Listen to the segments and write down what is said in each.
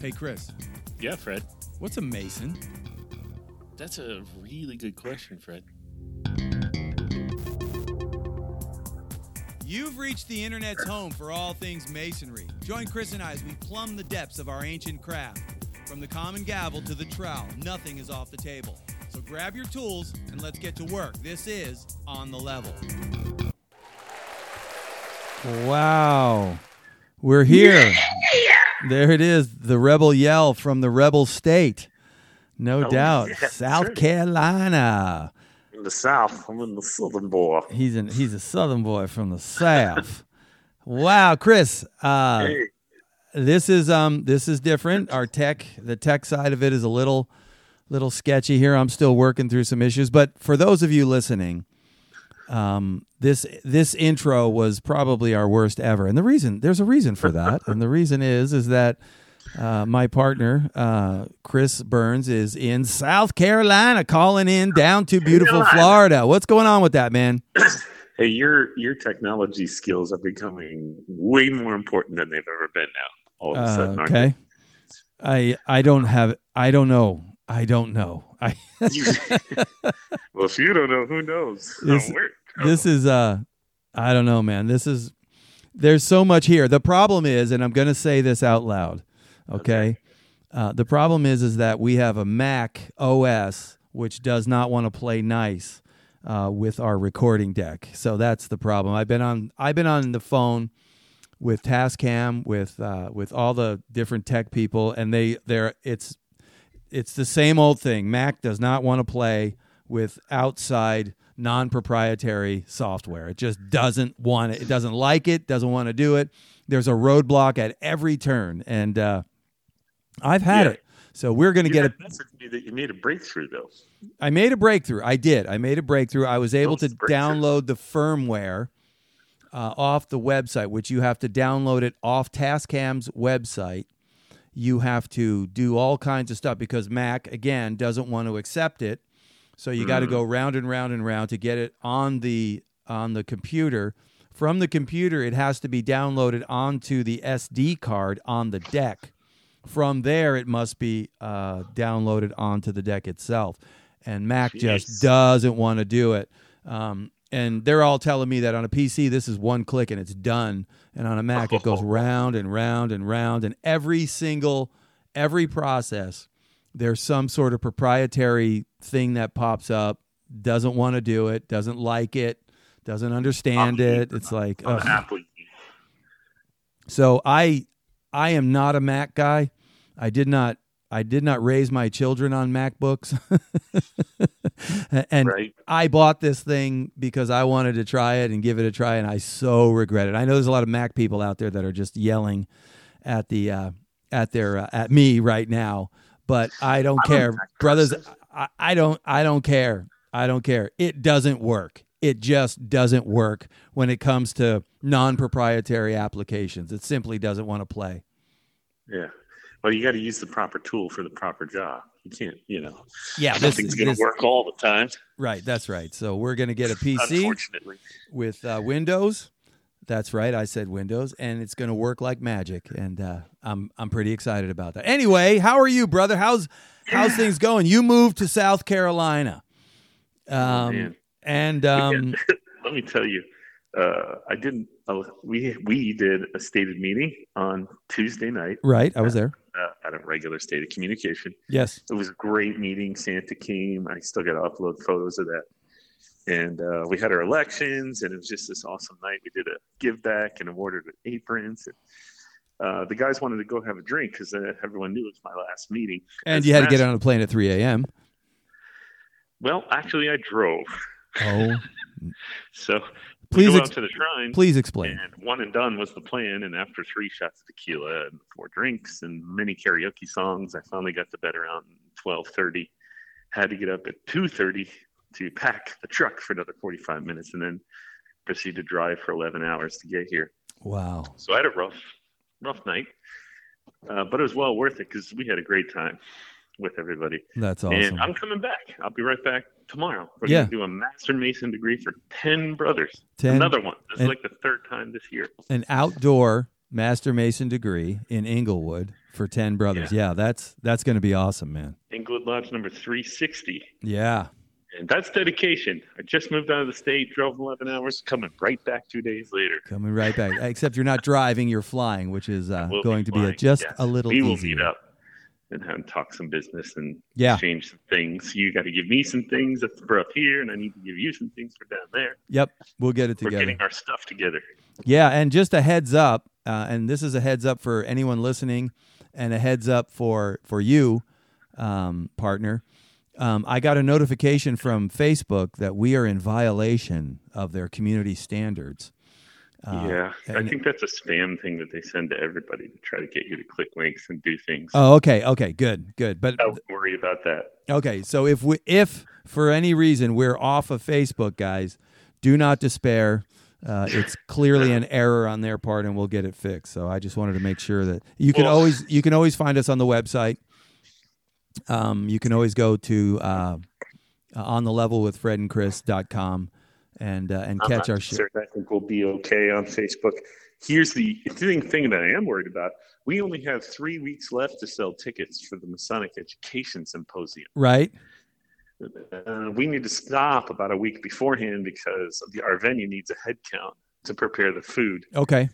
Hey, Chris. Yeah, Fred. What's a Mason? That's a really good question, Fred. You've reached the internet's home for all things masonry. Join Chris and I as we plumb the depths of our ancient craft. From the common gavel to the trowel, nothing is off the table. So grab your tools and let's get to work. This is On the Level. Wow. We're here. There it is, the rebel yell from the rebel state. No doubt. Yeah, South Carolina. In the South. I'm in the Southern boy. He's a Southern boy from the South. Wow, Chris. Hey. This is different. Our tech, the tech side of it is a little sketchy here. I'm still working through some issues, but for those of you listening, this intro was probably our worst ever, and there's a reason for that, and the reason is that my partner Chris Burns is in South Carolina, calling in down to beautiful Florida. What's going on with that, man? Hey, your technology skills are becoming way more important than they've ever been now. All of a sudden, aren't okay. They? I don't know. Well, if you don't know, who knows? I don't know, man. There's so much here. The problem is, and I'm going to say this out loud, okay? The problem is that we have a Mac OS which does not want to play nice with our recording deck. So that's the problem. I've been on the phone with Tascam, with all the different tech people, and it's the same old thing. Mac does not want to play with outside non-proprietary software. It just doesn't want it. It doesn't like it, doesn't want to do it. There's a roadblock at every turn, and I've had it. So we're going to get a message that you made a breakthrough, though. I made a breakthrough. I made a breakthrough. I was able to download the firmware off the website, which you have to download it off Tascam's website. You have to do all kinds of stuff because Mac, again, doesn't want to accept it. So you got to go round and round and round to get it on the computer. From the computer, it has to be downloaded onto the SD card on the deck. From there, it must be downloaded onto the deck itself. And Mac just doesn't want to do it. And they're all telling me that on a PC, this is one click and it's done. And on a Mac, it goes round and round and round. And every process, there's some sort of proprietary thing that pops up, doesn't want to do it, doesn't like it, doesn't understand it. It's like, so I am not a Mac guy. I did not raise my children on MacBooks. And right. I bought this thing because I wanted to try it and give it a try, and I so regret it. I know there's a lot of Mac people out there that are just yelling at the at me right now, but I don't care. Brothers, I don't care. I don't care. It doesn't work. It just doesn't work when it comes to non-proprietary applications. It simply doesn't want to play. Yeah. Well, you got to use the proper tool for the proper job. You can't, nothing's going to work all the time. Right, that's right. So we're going to get a PC with Windows. That's right, I said Windows, and it's going to work like magic, and I'm pretty excited about that. Anyway, how are you, brother? How's things going? You moved to South Carolina. Let me tell you, I didn't. We did a stated meeting on Tuesday night. Right, I was there. At a regular State of Communication. Yes. It was a great meeting. Santa came. I still got to upload photos of that. And we had our elections, and it was just this awesome night. We did a give back and awarded with aprons. And, the guys wanted to go have a drink because everyone knew it was my last meeting. And you had to get on a plane at 3 a.m. Well, actually, I drove. Oh. So... Please go out to the shrine. Please explain. And one and done was the plan. And after 3 shots of tequila and 4 drinks and many karaoke songs, I finally got to bed around 12:30. Had to get up at 2:30 to pack the truck for another 45 minutes, and then proceed to drive for 11 hours to get here. Wow! So I had a rough night, but it was well worth it because we had a great time with everybody. That's awesome. And I'm coming back. I'll be right back tomorrow. We're going to do a Master Mason degree for 10 brothers. 10, another one. This is like the 3rd time this year. An outdoor Master Mason degree in Inglewood For 10 brothers. Yeah, that's going to be awesome, man. Inglewood Lodge number 360. Yeah. And that's dedication. I just moved out of the state, drove 11 hours, coming right back 2 days later. Coming right back. Except you're not driving, you're flying, which is going to be a little easier. We will meet up and talk some business and exchange some things. You got to give me some things for up here, and I need to give you some things for down there. Yep, we'll get it together. We're getting our stuff together. Yeah, and just a heads up, and this is a heads up for anyone listening and a heads up for you, partner. I got a notification from Facebook that we are in violation of their community standards. I think that's a spam thing that they send to everybody to try to get you to click links and do things. Oh, okay, good. But don't worry about that. Okay, so if for any reason we're off of Facebook, guys, do not despair. It's clearly an error on their part, and we'll get it fixed. So I just wanted to make sure that you can always find us on the website. You can always go to onthelevelwithfredandchris.com. And catch our shit. I think we'll be okay on Facebook. Here's the thing that I am worried about. We only have 3 weeks left to sell tickets for the Masonic Education Symposium. Right. We need to stop about a week beforehand because our venue needs a head count to prepare the food. Okay.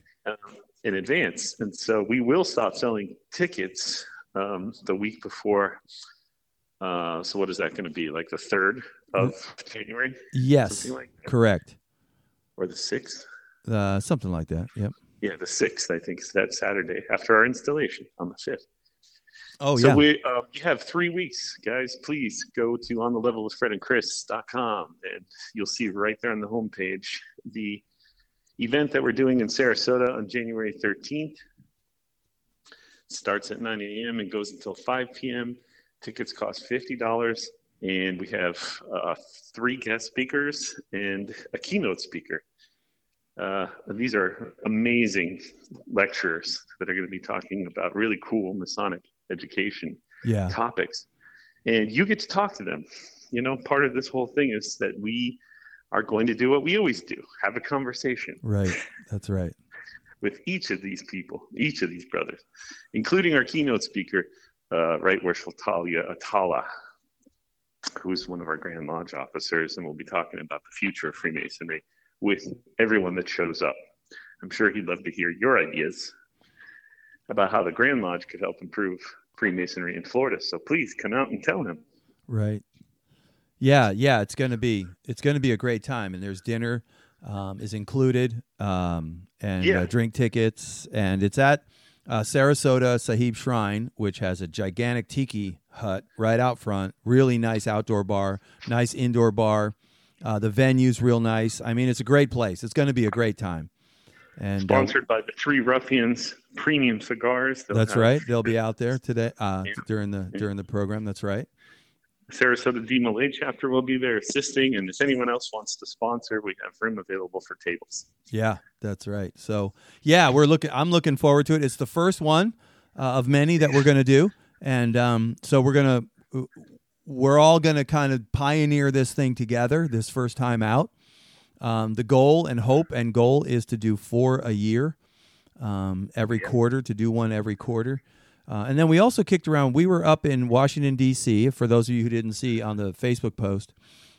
In advance. And so we will stop selling tickets the week before. So what is that going to be? Like the 3rd of January? Yes, like correct. Or the 6th? Something like that, yep. Yeah, the 6th, I think, is that Saturday after our installation on the 5th. Oh, so yeah. So we have 3 weeks, guys. Please go to onthelevelwithfredandchris.com, and you'll see right there on the homepage the event that we're doing in Sarasota on January 13th. Starts at 9 a.m. and goes until 5 p.m., Tickets cost $50, and we have 3 guest speakers and a keynote speaker. These are amazing lecturers that are going to be talking about really cool Masonic education topics. And you get to talk to them. You know, part of this whole thing is that we are going to do what we always do, have a conversation. Right, that's right. With each of these people, each of these brothers, including our keynote speaker, Right Worshipful Talia Atala, who's one of our Grand Lodge officers, and we'll be talking about the future of Freemasonry with everyone that shows up. I'm sure he'd love to hear your ideas about how the Grand Lodge could help improve Freemasonry in Florida. So please come out and tell him. Right. Yeah. It's going to be a great time, and there's dinner is included, drink tickets, and it's at Sarasota Sahib Shrine, which has a gigantic tiki hut right out front. Really nice outdoor bar, nice indoor bar. The venue's real nice. I mean, it's a great place. It's going to be a great time. And sponsored by the Three Ruffians Premium Cigars. That's right. They'll be out there today during the program. That's right. Sarasota D Malay chapter will be there assisting, and if anyone else wants to sponsor, we have room available for tables. Yeah, that's right. So, I'm looking forward to it. It's the first one of many that we're going to do, and so we're all going to kind of pioneer this thing together this first time out. The goal and hope and goal is to do 4 a year, every quarter. And then we also kicked around, we were up in Washington, D.C., for those of you who didn't see on the Facebook post,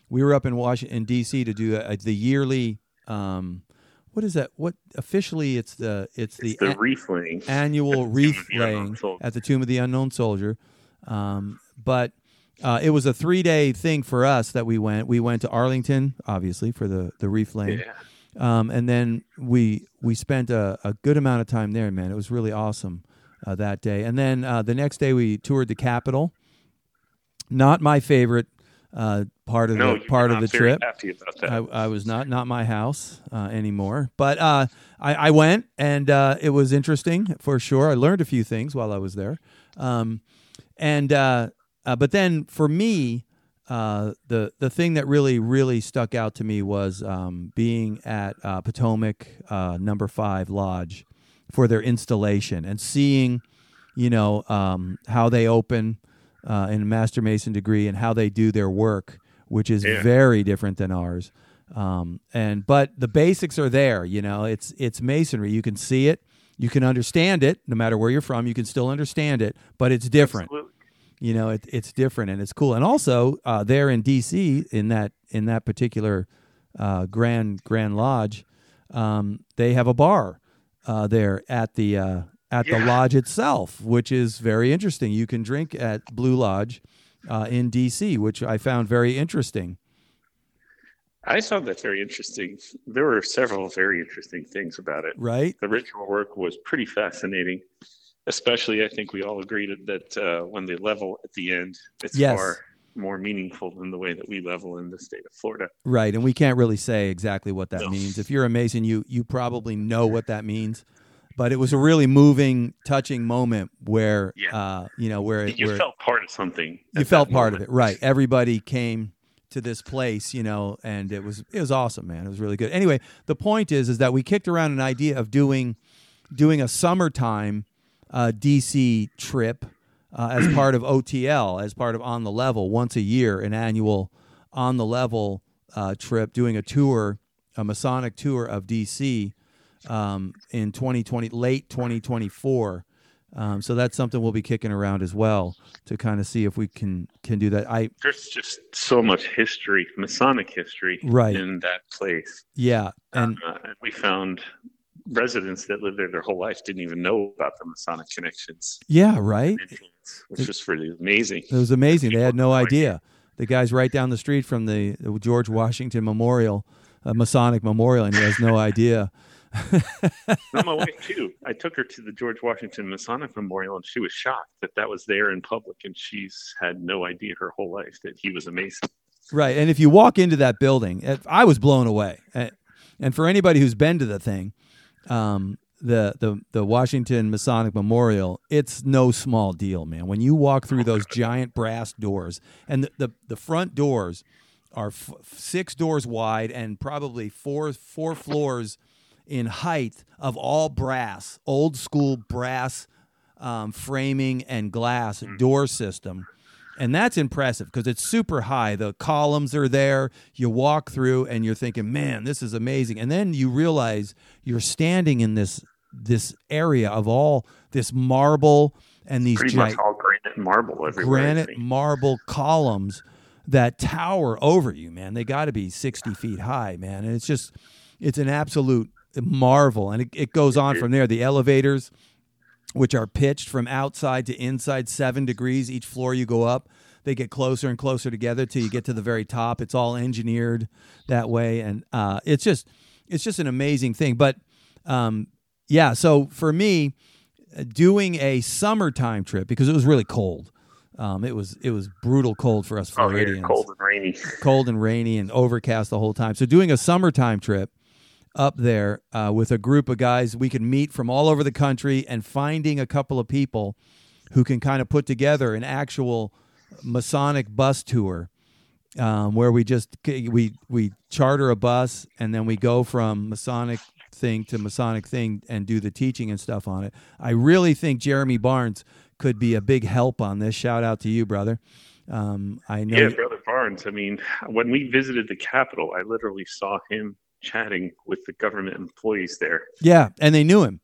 we were up in Washington, D.C. to do the yearly, what is that? What officially it's the wreath laying. Annual wreath laying at the Tomb of the Unknown Soldier. But it was a 3-day thing for us that we went. We went to Arlington, obviously, for the wreath laying. Yeah. And then we spent a good amount of time there, man. It was really awesome. That day. And then the next day we toured the Capitol. Not my favorite part of the trip. Happy about that. I was not my house anymore. But I went, and it was interesting for sure. I learned a few things while I was there. But then for me, the thing that really, really stuck out to me was being at Potomac number 5 Lodge for their installation and seeing, how they open in a Master Mason degree and how they do their work, which is very different than ours. But the basics are there. It's Masonry. You can see it. You can understand it, no matter where you're from. You can still understand it, but it's different. Absolutely. You know, it's different and it's cool. And also, there in D.C., in that particular Grand Lodge, they have a bar there at the lodge itself, which is very interesting. You can drink at Blue Lodge in D.C., which I found very interesting. I found that very interesting. There were several very interesting things about it. Right. The ritual work was pretty fascinating, especially I think we all agreed that when they level at the end, it's far more meaningful than the way that we level in the state of Florida. Right, and we can't really say exactly what that means. If you're a Mason, you probably know what that means. But it was a really moving, touching moment where, you felt part of something. You felt part of it, right. Everybody came to this place, you know, and it was awesome, man. It was really good. Anyway, the point is that we kicked around an idea of doing a summertime DC trip as part of OTL, as part of On the Level, once a year, an annual On the Level trip, doing a tour, a Masonic tour of DC in 2020, late 2024. So that's something we'll be kicking around as well to kind of see if we can do that. There's just so much history, Masonic history, right, in that place. Yeah. And we found residents that lived there their whole life didn't even know about the Masonic connections. Yeah, right. Which was really amazing. It was amazing. They had no idea. The guy's right down the street from the George Washington Memorial, Masonic Memorial, and he has no idea. My wife too. I took her to the George Washington Masonic Memorial, and she was shocked that was there in public, and she's had no idea her whole life that he was a Mason. Right, and if you walk into that building, I was blown away. And for anybody who's been to the thing, the Washington Masonic Memorial, it's no small deal, man. When you walk through those giant brass doors, and the front doors are six doors wide and probably four floors in height, of all brass, old school brass framing and glass door system. And that's impressive because it's super high. The columns are there. You walk through and you're thinking, man, this is amazing. And then you realize you're standing in this area of all this marble and these much all granite marble everywhere. Granite marble columns that tower over you, man. They got to be 60 feet high, man. And it's an absolute marvel, and it goes on from there. The elevators, which are pitched from outside to inside 7 degrees each floor you go up, they get closer and closer together till you get to the very top. It's all engineered that way, and it's just an amazing thing. But so for me, doing a summertime trip, because it was really cold. It was brutal cold for us Floridians. Yeah, cold and rainy, and overcast the whole time. So doing a summertime trip up there with a group of guys we could meet from all over the country, and finding a couple of people who can kind of put together an actual Masonic bus tour where we charter a bus, and then we go from Masonic thing to Masonic thing and do the teaching and stuff on it. I really think Jeremy Barnes could be a big help on this. Shout out to you, brother. I know. Yeah, Brother Barnes. I mean, when we visited the Capitol, I literally saw him chatting with the government employees there. Yeah, and they knew him,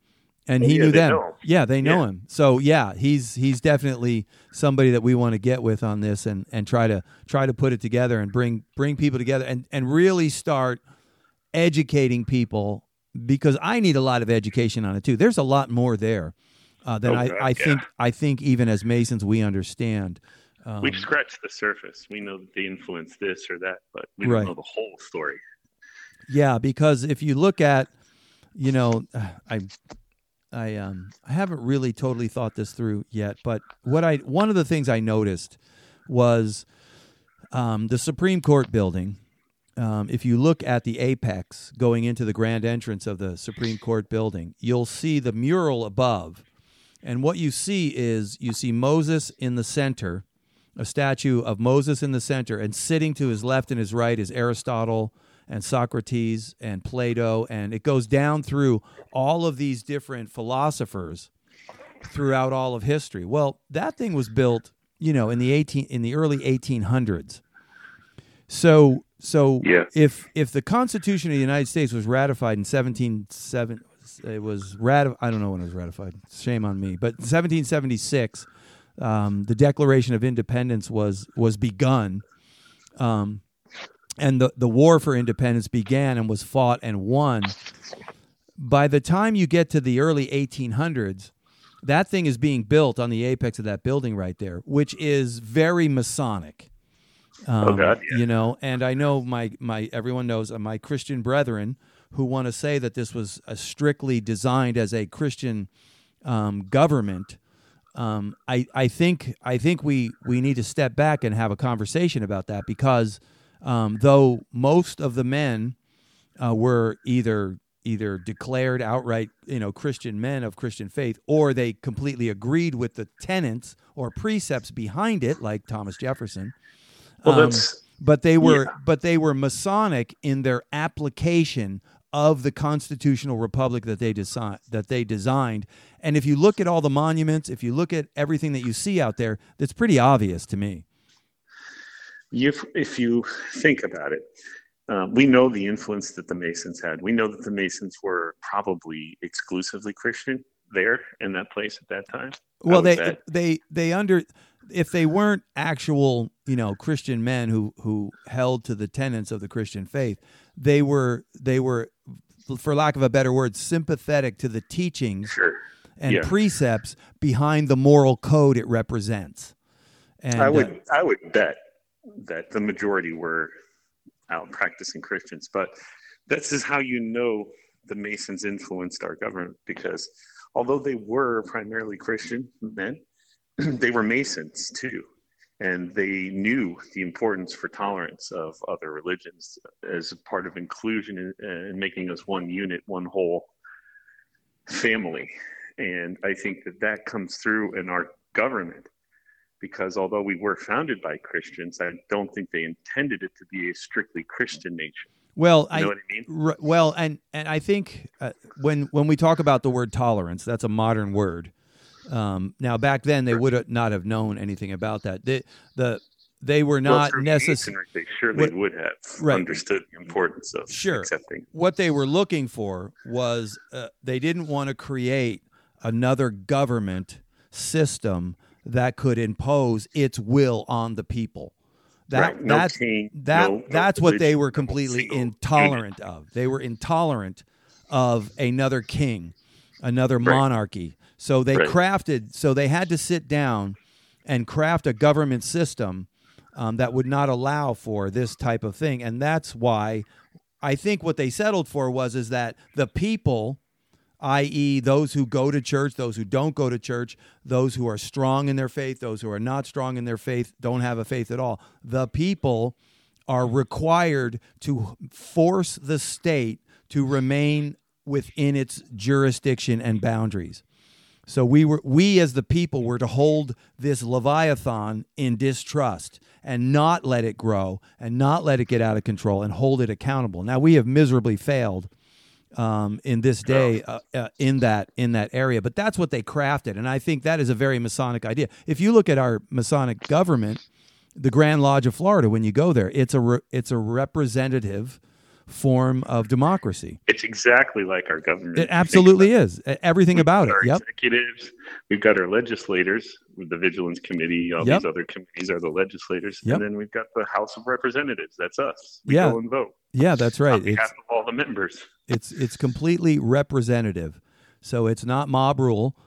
and he knew them. Yeah, they know him. So yeah, he's definitely somebody that we want to get with on this, and try to put it together and bring people together and really start educating people, because I need a lot of education on it too. There's a lot more there than I think even as Masons we understand. We've scratched the surface. We know that they influenced this or that, but we don't know the whole story. Yeah, because if you look at, you know, I haven't really totally thought this through yet, but one of the things I noticed was the Supreme Court building. If you look at the apex going into the grand entrance of the Supreme Court building, you'll see the mural above. And what you see Moses in the center, a statue of Moses in the center, and sitting to his left and his right is Aristotle and Socrates and Plato, and it goes down through all of these different philosophers throughout all of history. Well, that thing was built, you know, in the early 1800s. So if the Constitution of the United States was ratified in 17 it was I don't know when it was ratified. Shame on me. But 1776, the Declaration of Independence was begun, and the war for independence began and was fought and won. By the time you get to the early 1800s, that thing is being built on the apex of that building right there, which is very Masonic. Oh God, yeah. You know, and I know my everyone knows my Christian brethren who want to say that this was strictly designed as a Christian government. I think we need to step back and have a conversation about that, because though most of the men were either declared outright, you know, Christian men of Christian faith, or they completely agreed with the tenets or precepts behind it, like Thomas Jefferson. Well, but they were Masonic in their application of the constitutional republic that they designed. And if you look at all the monuments, if you look at everything that you see out there, that's pretty obvious to me. If you think about it, we know the influence that the Masons had. We know that the Masons were probably exclusively Christian there in that place at that time. Well, if they weren't actual, you know, Christian men who held to the tenets of the Christian faith, they were, for lack of a better word, sympathetic to the teachings and precepts behind the moral code it represents. And I would bet that the majority were out practicing Christians, but this is how you know the Masons influenced our government, because although they were primarily Christian men, they were Masons too, and they knew the importance for tolerance of other religions as a part of inclusion and making us one unit, one whole family. And I think that comes through in our government, because although we were founded by Christians, I don't think they intended it to be a strictly Christian nation. Well, you know what I mean? Well, and I think when we talk about the word tolerance, that's a modern word. Now, back then, they would not have known anything about that. They were not necessarily. They surely would have understood the importance of accepting. What they were looking for was they didn't want to create another government system that could impose its will on the people. That's what they were completely intolerant of. They were intolerant of another king, another monarchy. So they they had to sit down and craft a government system that would not allow for this type of thing. And that's why I think what they settled for is that the people, i.e. those who go to church, those who don't go to church, those who are strong in their faith, those who are not strong in their faith, don't have a faith at all, the people are required to force the state to remain within its jurisdiction and boundaries. So we as the people were to hold this Leviathan in distrust and not let it grow and not let it get out of control and hold it accountable. Now, we have miserably failed in this day in that area, but that's what they crafted. And I think that is a very Masonic idea. If you look at our Masonic government, the Grand Lodge of Florida, when you go there, it's a representative form of democracy. It's exactly like our government. It absolutely is. Everything about it. Yep. Executives. We've got our legislators with the Vigilance Committee. All these other committees are the legislators. Yep. And then we've got the House of Representatives. That's us. We go and vote. Yeah, that's right. On behalf of all the members. It's completely representative. So it's not mob rule.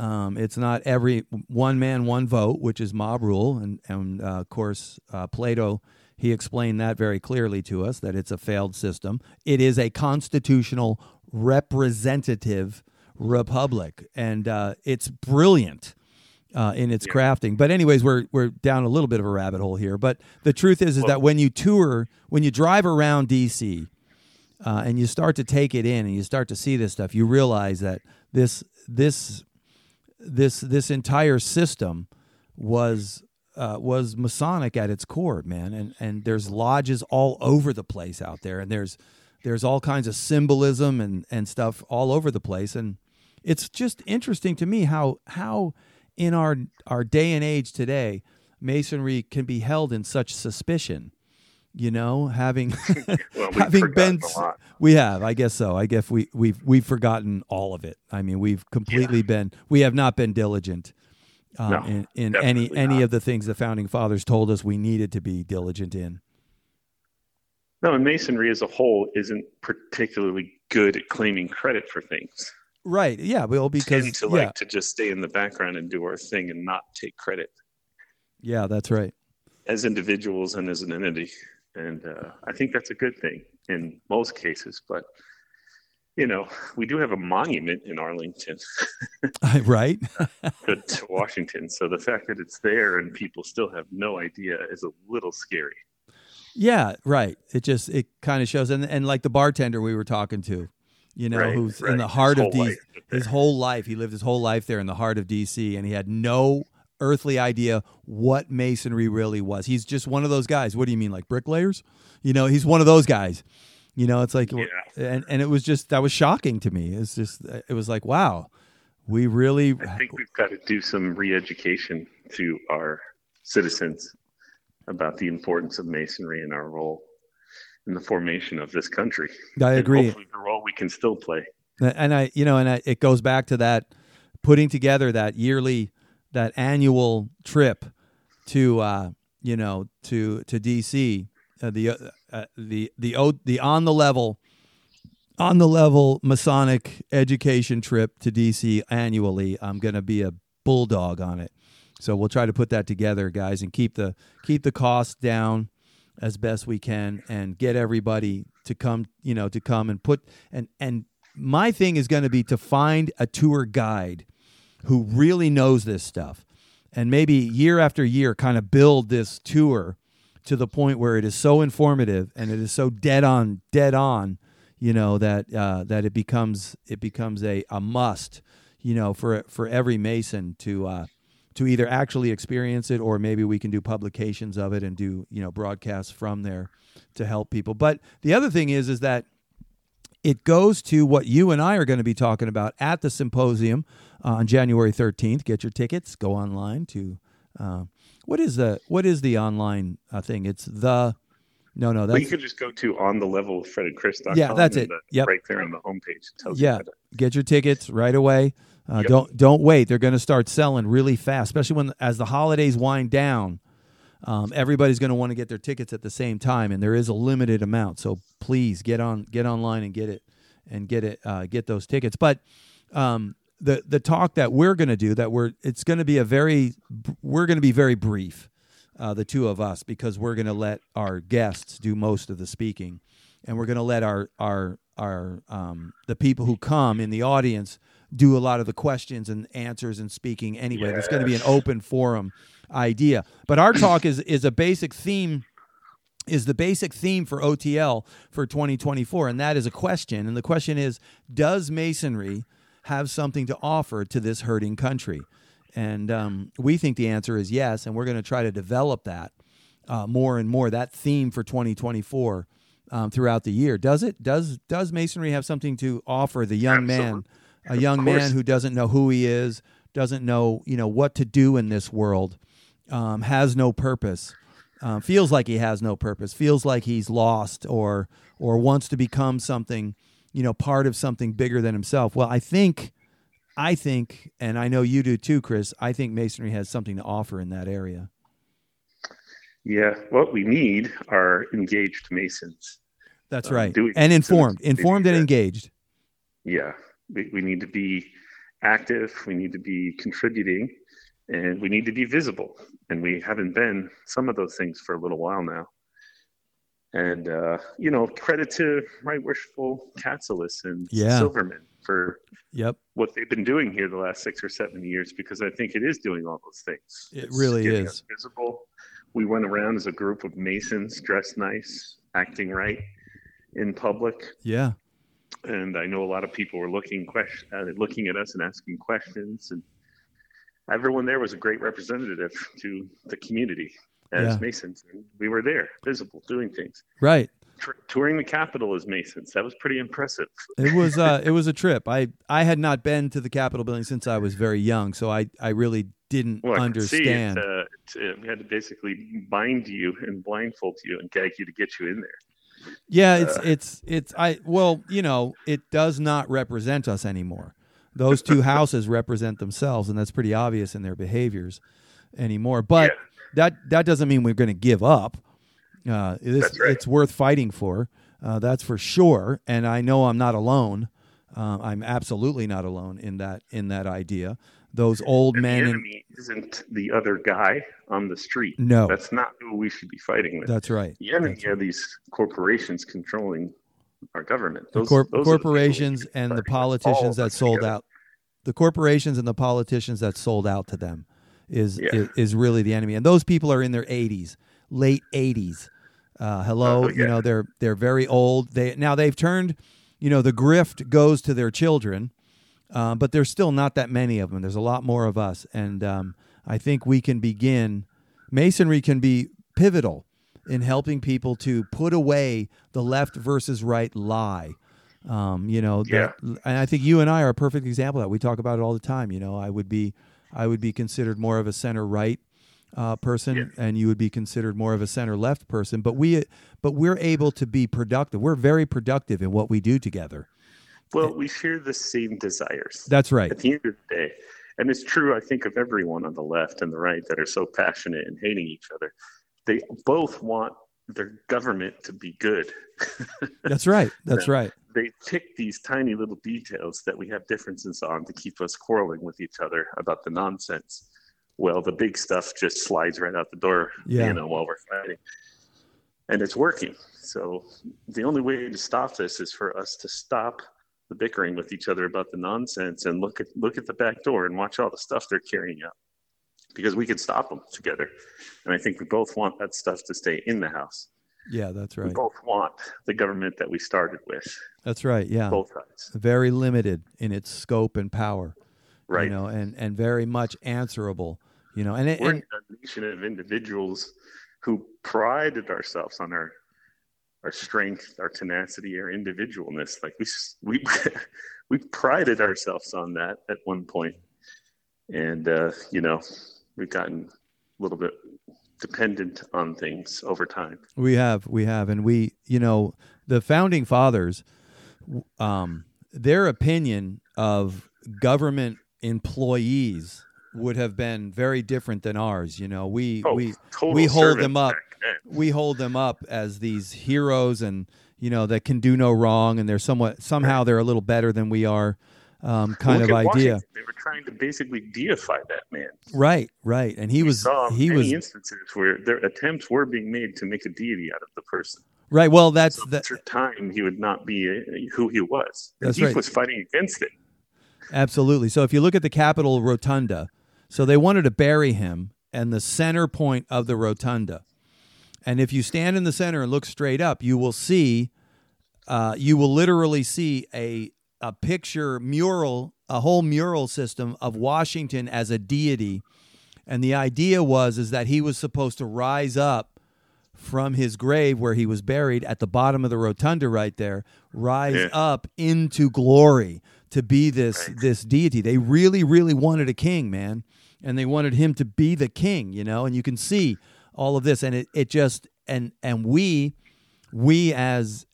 It's not every one man, one vote, which is mob rule. And of course, Plato, he explained that very clearly to us, that it's a failed system. It is a constitutional representative republic, and it's brilliant in its crafting. But anyways, we're down a little bit of a rabbit hole here. But the truth is that when you drive around D.C., and you start to take it in and you start to see this stuff, you realize that this entire system was Masonic at its core, man. And there's lodges all over the place out there, and there's all kinds of symbolism and stuff all over the place. And it's just interesting to me how in our day and age today, Masonry can be held in such suspicion. you know, having we've forgotten all of it. I mean, we've completely we have not been diligent in any of the things the founding fathers told us we needed to be diligent in. No, and Masonry as a whole isn't particularly good at claiming credit for things. Right. Yeah. Well, because we tend to like to just stay in the background and do our thing and not take credit. Yeah, that's right. As individuals and as an entity. And I think that's a good thing in most cases. But, you know, we do have a monument in Arlington. Right. To Washington. So the fact that it's there and people still have no idea is a little scary. Yeah, right. It kind of shows. And like the bartender we were talking to, you know, who's in the heart of D.C. His whole life. He lived his whole life there in the heart of D.C. And he had no earthly idea what Masonry really was. He's just one of those guys. What do you mean, like bricklayers? You know, he's one of those guys. You know, it's like, and it was just, that was shocking to me. It's just, it was like, wow, we really. I think we've got to do some re-education to our citizens about the importance of Masonry and our role in the formation of this country. I agree. And hopefully the role we can still play. And I it goes back to that putting together that annual trip to DC, the on the level Masonic education trip to DC annually. I'm going to be a bulldog on it. So we'll try to put that together, guys, and keep the cost down as best we can, and get everybody to come and put and my thing is going to be to find a tour guide who really knows this stuff, and maybe year after year kind of build this tour to the point where it is so informative and it is so dead on, you know, that it becomes a must, you know, for every Mason to either actually experience it, or maybe we can do publications of it and do, you know, broadcasts from there to help people. But the other thing is that it goes to what you and I are going to be talking about at the symposium on January 13th. Get your tickets. Go online to what is the online thing? It's the Well, you could just go to onthelevelwithfredandchris.com. Yeah, that's it. Right there on the homepage. It tells you that. Get your tickets right away. Don't wait. They're going to start selling really fast, especially as the holidays wind down. Everybody's going to want to get their tickets at the same time, and there is a limited amount. So please get online and get those tickets. But the talk that we're going to do, we're going to be very brief, the two of us, because we're going to let our guests do most of the speaking, and we're going to let our the people who come in the audience do a lot of the questions and answers and speaking anyway. Yes. It's going to be an open forum idea. But our talk is a basic theme, is the basic theme for OTL for 2024, and that is a question. And the question is, does Masonry have something to offer to this hurting country? And we think the answer is yes, and we're going to try to develop that more and more, that theme for 2024 throughout the year. Does Masonry have something to offer the young man? A young man who doesn't know who he is, doesn't know, you know, what to do in this world, has no purpose, feels like he has no purpose, feels like he's lost or wants to become something, you know, part of something bigger than himself. Well, I think, and I know you do too, Chris, I think Masonry has something to offer in that area. Yeah, what we need are engaged Masons. That's right. And informed and engaged. Yeah. We need to be active, we need to be contributing, and we need to be visible. And we haven't been some of those things for a little while now. And, you know, credit to Right Worshipful Katsoulis and Silverman for what they've been doing here the last 6 or 7 years, because I think it is doing all those things. It really is. Getting us visible. We went around as a group of Masons, dressed nice, acting right in public. Yeah. And I know a lot of people were looking at us and asking questions. And everyone there was a great representative to the community as Masons. And we were there, visible, doing things. Right. Touring the Capitol as Masons. That was pretty impressive. It was a trip. I had not been to the Capitol building since I was very young, so I really didn't understand. I could see we had to basically bind you and blindfold you and gag you to get you in there. Yeah, it does not represent us anymore. Those two houses represent themselves, and that's pretty obvious in their behaviors anymore. But that doesn't mean we're going to give up. That's right. It's worth fighting for. That's for sure. And I know I'm not alone. I'm absolutely not alone in that idea. Those old men. The enemy isn't the other guy on the street. No, that's not who we should be fighting with. That's right. The enemy are these corporations controlling our government. Those corporations and the politicians that sold out. The corporations and the politicians that sold out to them is really the enemy. And those people are in their 80s, late 80s. They're very old. They've turned. The grift goes to their children, but there's still not that many of them. There's a lot more of us, and I think we can begin. Masonry can be pivotal in helping people to put away the left versus right lie. And I think you and I are a perfect example of that. We talk about it all the time. I would be considered more of a center-right person, and you would be considered more of a center-left person. But we're able to be productive. We're very productive in what we do together. Well, we share the same desires. That's right. At the end of the day, and it's true, I think, of everyone on the left and the right that are so passionate and hating each other. They both want their government to be good. That's right. That's right. They pick these tiny little details that we have differences on to keep us quarreling with each other about the nonsense. Well, the big stuff just slides right out the door, while we're fighting. And it's working. So the only way to stop this is for us to stop the bickering with each other about the nonsense and look at the back door and watch all the stuff they're carrying out, because we can stop them together. And I think we both want that stuff to stay in the house. Yeah, that's right. We both want the government that we started with. That's right, yeah. Both sides. Very limited in its scope and power. Right. And very much answerable. We're a nation of individuals who prided ourselves on our strength, our tenacity, our individualness. Like we prided ourselves on that at one point. And, we've gotten a little bit dependent on things over time. We have. And the founding fathers, their opinion of government employees would have been very different than ours. We hold them up. We hold them up as these heroes, and that can do no wrong, and they're somehow they're a little better than we are. Kind of idea. Washington, they were trying to basically deify that man. Right, and he was instances where their attempts were being made to make a deity out of the person. Right. Well, that's after time he would not be who he was. And he was fighting against it. Absolutely. So if you look at the Capitol rotunda, so they wanted to bury him and the center point of the rotunda. And if you stand in the center and look straight up, you will see, literally see a picture mural, a whole mural system of Washington as a deity. And the idea was that he was supposed to rise up from his grave where he was buried at the bottom of the rotunda right there, up into glory to be this deity. They really, really wanted a king, man. And they wanted him to be the king, and you can see all of this. And we as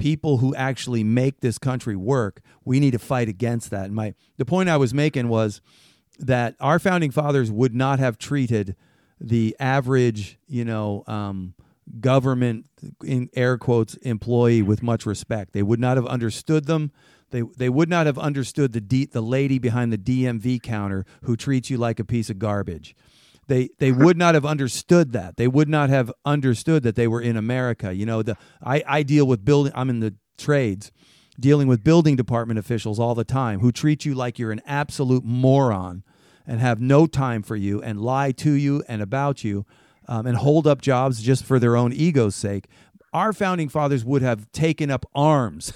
people who actually make this country work, we need to fight against that. And the point I was making was that our founding fathers would not have treated the average, government, in air quotes, employee with much respect. They would not have understood them. They would not have understood the lady behind the DMV counter who treats you like a piece of garbage. They would not have understood that. They would not have understood that they were in America. I deal with building. I'm in the trades, dealing with building department officials all the time who treat you like you're an absolute moron and have no time for you and lie to you and about you and hold up jobs just for their own ego's sake. Our founding fathers would have taken up arms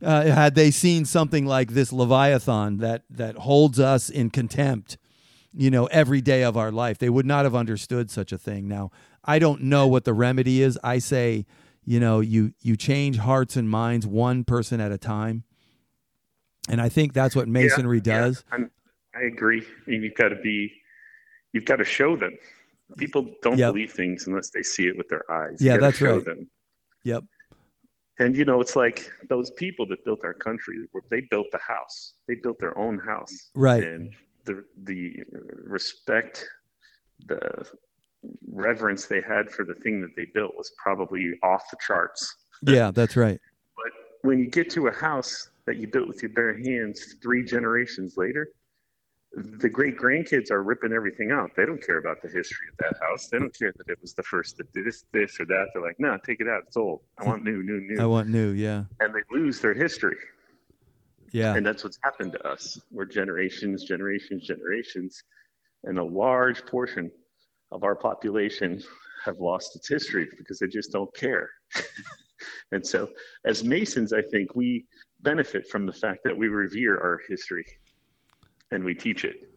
had they seen something like this Leviathan that holds us in contempt. Every day of our life. They would not have understood such a thing. Now, I don't know what the remedy is. I say, you change hearts and minds one person at a time. And I think that's what Masonry does. Yeah. I agree. And you've got to show them. People don't believe things unless they see it with their eyes. Yeah, that's right. Them. Yep. And, you know, it's like those people that built our country, they built the house. They built their own house. Right. And the respect, the reverence they had for the thing that they built was probably off the charts. Yeah, that's right. But when you get to a house that you built with your bare hands 3 generations later, the great-grandkids are ripping everything out. They don't care about the history of that house. They don't care that it was the first that did this or that. They're like, no, take it out. It's old. I want new. I want new, yeah. And they lose their history. Yeah. And that's what's happened to us. We're generations. And a large portion of our population have lost its history because they just don't care. And so as Masons, I think we benefit from the fact that we revere our history. And we teach it,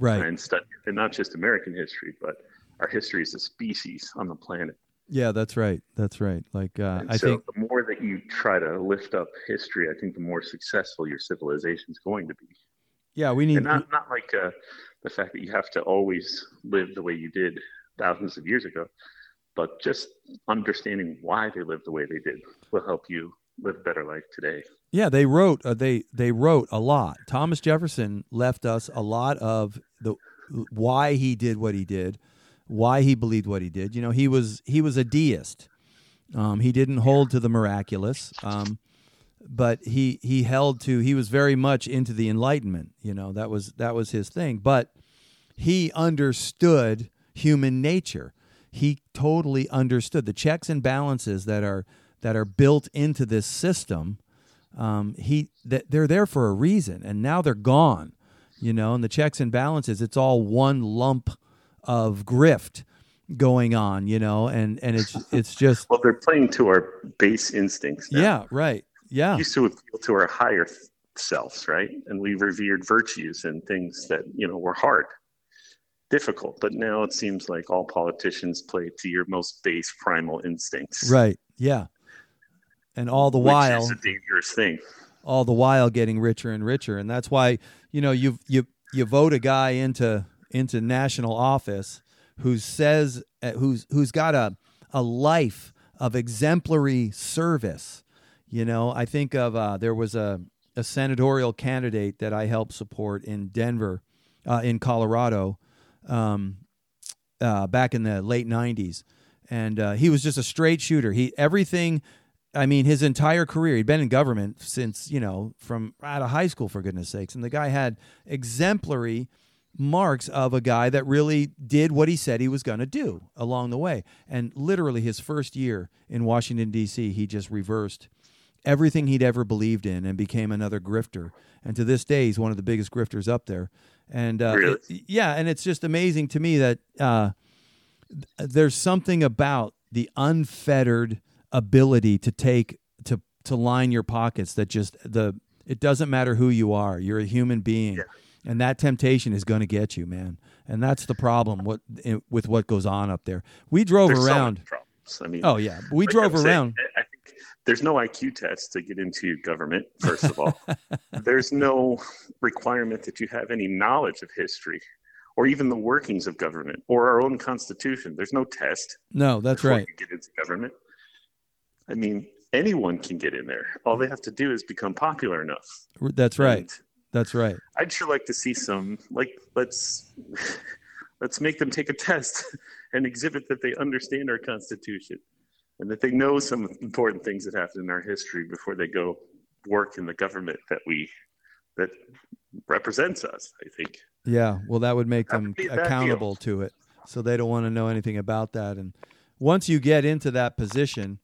right? And study, and not just American history, but our history as a species on the planet. Yeah, that's right. That's right. Like I think the more that you try to lift up history, I think the more successful your civilization is going to be. Yeah, we need not like the fact that you have to always live the way you did thousands of years ago, but just understanding why they lived the way they did will help you live a better life today. Yeah, they wrote. They wrote a lot. Thomas Jefferson left us a lot of the why he did what he did, why he believed what he did. You know, he was a deist. He didn't hold to the miraculous, but he held to. He was very much into the Enlightenment. You know, that was his thing. But he understood human nature. He totally understood the checks and balances that are built into this system. They're there for a reason, and now they're gone, you know, and the checks and balances, it's all one lump of grift going on, you know, and it's just, well, they're playing to our base instincts now. Yeah. Right. Yeah. We used to appeal to our higher selves. Right. And we revered virtues and things that, you know, were hard, difficult, but now it seems like all politicians play to your most base primal instincts. Right. Yeah. And all the while, which is a dangerous thing. All the while, getting richer and richer, and that's why, you know, you vote a guy into national office who's got a life of exemplary service. You know, I think of there was a senatorial candidate that I helped support in Denver, in Colorado, back in the late '90s, and he was just a straight shooter. His entire career, he'd been in government since, you know, from out of high school, for goodness sakes. And the guy had exemplary marks of a guy that really did what he said he was going to do along the way. And literally his first year in Washington, D.C., he just reversed everything he'd ever believed in and became another grifter. And to this day, he's one of the biggest grifters up there. And really? And it's just amazing to me that there's something about the unfettered ability to take to line your pockets that just it doesn't matter who you are, you're a human being, and that temptation is going to get you, man. And that's the problem with what goes on up there. We drove there's around. So I mean, oh yeah, we like drove around. I think there's no IQ test to get into government. First of all, there's no requirement that you have any knowledge of history or even the workings of government or our own Constitution. There's no test. No, that's right. You get into government. I mean, anyone can get in there. All they have to do is become popular enough. That's right. And that's right. I'd sure like to see some, like, let's make them take a test and exhibit that they understand our Constitution and that they know some important things that happened in our history before they go work in the government that represents us, I think. Yeah, well, that would make them accountable to it. So they don't want to know anything about that. And once you get into that position...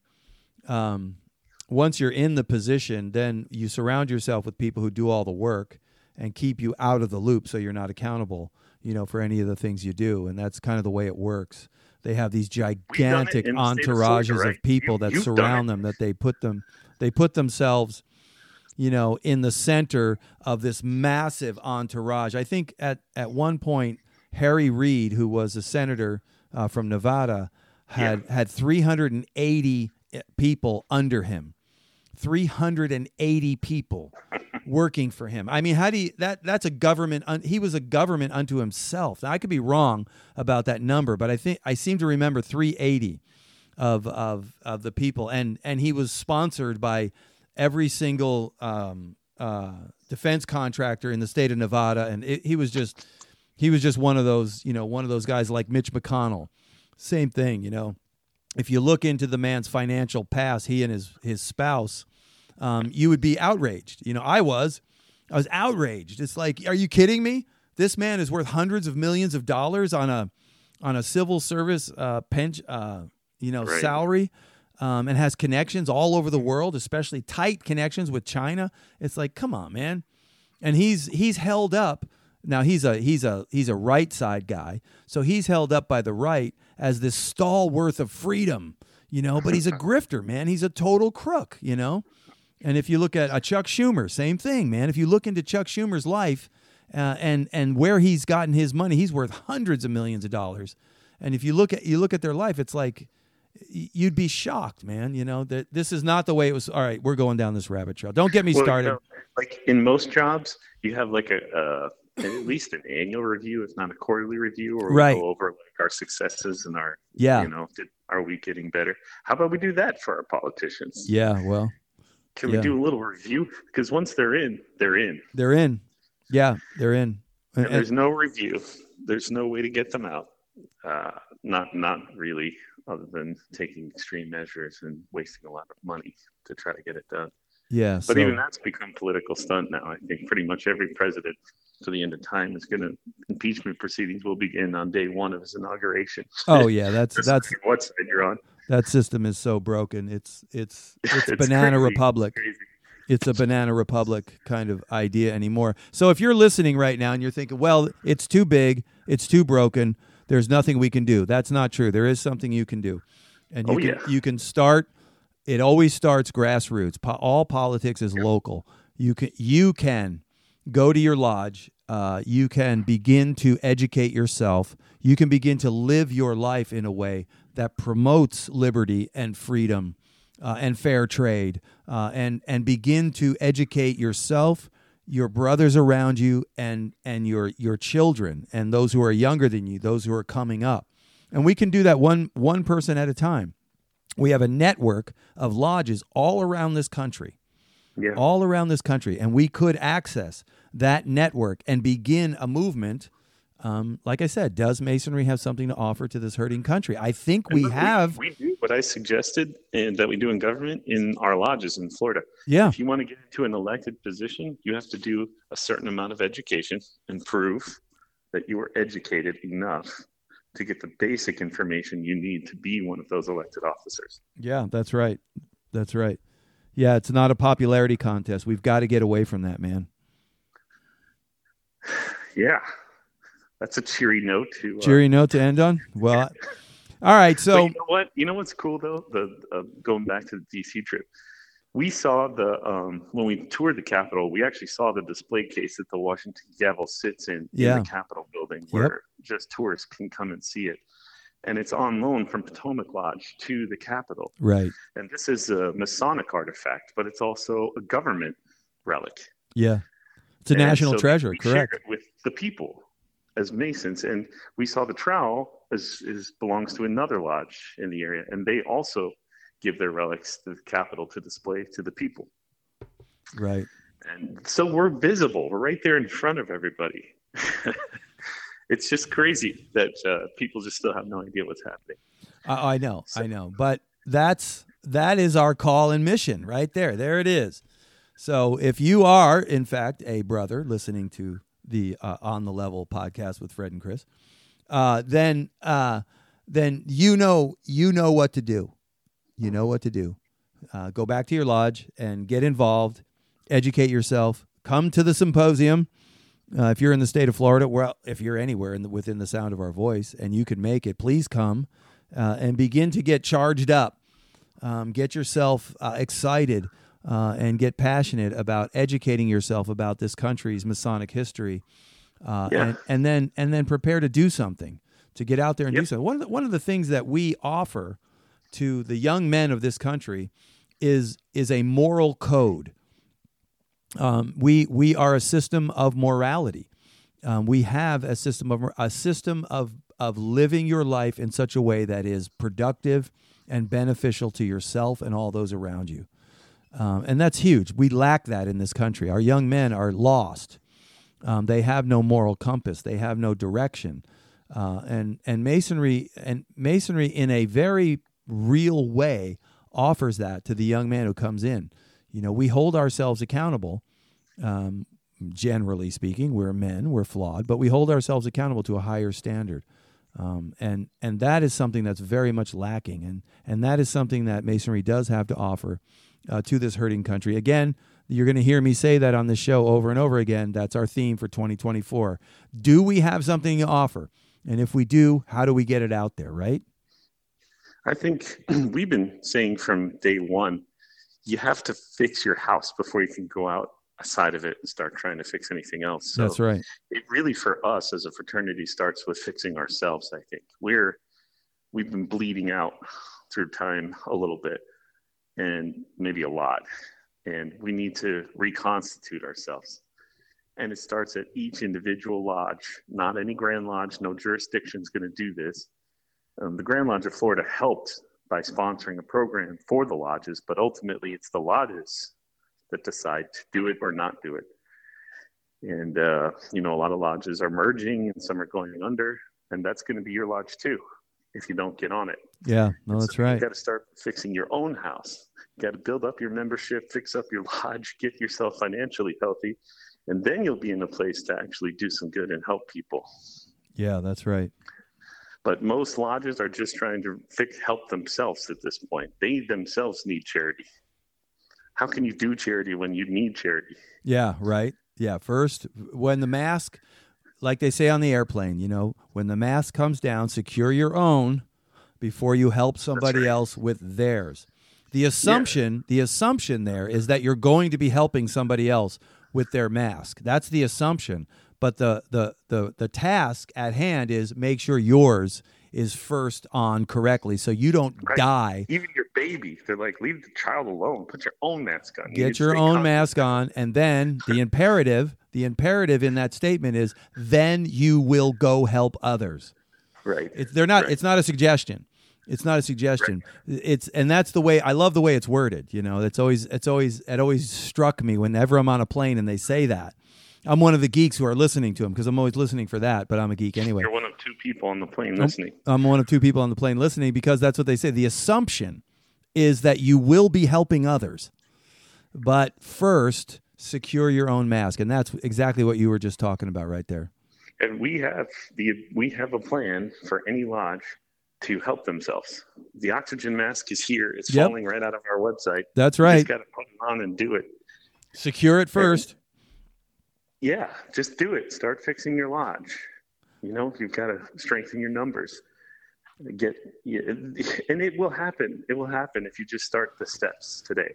once you're in the position, then you surround yourself with people who do all the work and keep you out of the loop, so you're not accountable, you know, for any of the things you do. And that's kind of the way it works. They have these gigantic entourages of people that surround them, that they put themselves, you know, in the center of this massive entourage. I think at one point, Harry Reid, who was a senator from Nevada, had 380 people under him. 380 people working for him. I mean, how do you, that's a government, he was a government unto himself. Now, I could be wrong about that number, but I think I seem to remember 380 of the people, and he was sponsored by every single defense contractor in the state of Nevada, and he was just one of those guys like Mitch McConnell. Same thing, you know. If you look into the man's financial past, he and his spouse, you would be outraged. You know, I was outraged. It's like, are you kidding me? This man is worth hundreds of millions of dollars on a civil service pension, salary, and has connections all over the world, especially tight connections with China. It's like, come on, man. And he's held up. Now he's a right side guy, so he's held up by the right as this stalwart of freedom, you know. But he's a grifter, man. He's a total crook, you know. And if you look at Chuck Schumer, same thing, man. If you look into Chuck Schumer's life and where he's gotten his money, he's worth hundreds of millions of dollars. And if you look at their life, it's like you'd be shocked, man. You know that this is not the way it was. All right, we're going down this rabbit trail. Don't get me started. You know, like in most jobs, you have like at least an annual review, if not a quarterly review, or we go over like our successes and our, are we getting better? How about we do that for our politicians? Yeah, well. Can we do a little review? Because once they're in, they're in. They're in. Yeah, they're in. And there's no review. There's no way to get them out. Not really, other than taking extreme measures and wasting a lot of money to try to get it done. Yeah. But even that's become a political stunt now. I think pretty much every president to the end of time is going to impeachment proceedings will begin on day one of his inauguration. Oh yeah, that's what side you're on. That system is so broken. It's banana crazy. Republic. Crazy. It's a banana republic kind of idea anymore. So if you're listening right now and you're thinking, well, it's too big, it's too broken, there's nothing we can do. That's not true. There is something you can do, and you can start. It always starts grassroots. All politics is local. You can go to your lodge. You can begin to educate yourself. You can begin to live your life in a way that promotes liberty and freedom and fair trade, and begin to educate yourself, your brothers around you, and your children, and those who are younger than you, those who are coming up. And we can do that one person at a time. We have a network of lodges all around this country, and we could access that network and begin a movement. Like I said, does Masonry have something to offer to this hurting country? I think we have. We do what I suggested and that we do in government in our lodges in Florida. Yeah. If you want to get into an elected position, you have to do a certain amount of education and prove that you were educated enough to get the basic information you need to be one of those elected officers. Yeah, that's right. That's right. Yeah, it's not a popularity contest. We've got to get away from that, man. Yeah. That's a cheery note to end on. Well, all right. So but you know what? You know what's cool though? The going back to the DC trip, we saw when we toured the Capitol, we actually saw the display case that the Washington gavel sits in the Capitol building, where just tourists can come and see it, and it's on loan from Potomac Lodge to the Capitol. Right. And this is a Masonic artifact, but it's also a government relic. Yeah, it's a national treasure. Correct. Share it with the people as Masons, and we saw the trowel as belongs to another lodge in the area, and they also give their relics to the Capitol to display to the people. Right. And so we're visible. We're right there in front of everybody. It's just crazy that people just still have no idea what's happening. I know. But that is our call and mission right there. There it is. So if you are, in fact, a brother listening to the On the Level podcast with Fred and Chris, then you know what to do. You know what to do. Go back to your lodge and get involved. Educate yourself. Come to the symposium if you're in the state of Florida. Well, if you're anywhere within the sound of our voice and you can make it, please come and begin to get charged up. Get yourself excited. And get passionate about educating yourself about this country's Masonic history, and then prepare to do something, to get out there and do something. One of the things that we offer to the young men of this country is a moral code. We are a system of morality. We have a system of living your life in such a way that is productive and beneficial to yourself and all those around you. And that's huge. We lack that in this country. Our young men are lost. They have no moral compass. They have no direction. And Masonry in a very real way offers that to the young man who comes in. You know, we hold ourselves accountable. Generally speaking, we're men, we're flawed, but we hold ourselves accountable to a higher standard. And that is something that's very much lacking. And that is something that Masonry does have to offer to this hurting country. Again, you're going to hear me say that on this show over and over again. That's our theme for 2024. Do we have something to offer? And if we do, how do we get it out there, right? I think we've been saying from day one, you have to fix your house before you can go out aside of it and start trying to fix anything else. So that's right. It really, for us as a fraternity, starts with fixing ourselves. I think we've been bleeding out through time a little bit, and maybe a lot, and we need to reconstitute ourselves. And it starts at each individual lodge, not any Grand Lodge. No jurisdiction's going to do this. The Grand Lodge of Florida helped by sponsoring a program for the lodges, but ultimately it's the lodges that decide to do it or not do it. And, you know, a lot of lodges are merging and some are going under, and that's going to be your lodge too if you don't get on it. Yeah, no, that's right. You got to start fixing your own house. You got to build up your membership, fix up your lodge, get yourself financially healthy, and then you'll be in a place to actually do some good and help people. Yeah, that's right. But most lodges are just trying to help themselves at this point. They themselves need charity. How can you do charity when you need charity? Yeah, right. Yeah, first, when the mask, like they say on the airplane, you know, when the mask comes down, secure your own before you help somebody else with theirs. The assumption there is that you're going to be helping somebody else with their mask. That's the assumption. But the task at hand is make sure yours is first on correctly so you don't die. Even your baby, they're like, leave the child alone, put your own mask on. Get your own mask on, and then the imperative in that statement is then you will go help others. Right. It's not a suggestion. It's not a suggestion. Right. And that's the way I love the way it's worded, you know. It always struck me whenever I'm on a plane and they say that. I'm one of the geeks who are listening to them because I'm always listening for that, but I'm a geek anyway. You're one of two people on the plane listening. I'm one of two people on the plane listening because that's what they say. The assumption is that you will be helping others, but first secure your own mask. And that's exactly what you were just talking about right there. And we have a plan for any lodge to help themselves. The oxygen mask is here. It's falling right out of our website. That's right. You just got to put it on and do it. Secure it first. Yeah, just do it. Start fixing your lodge. You know, you've got to strengthen your numbers. And it will happen. It will happen if you just start the steps today.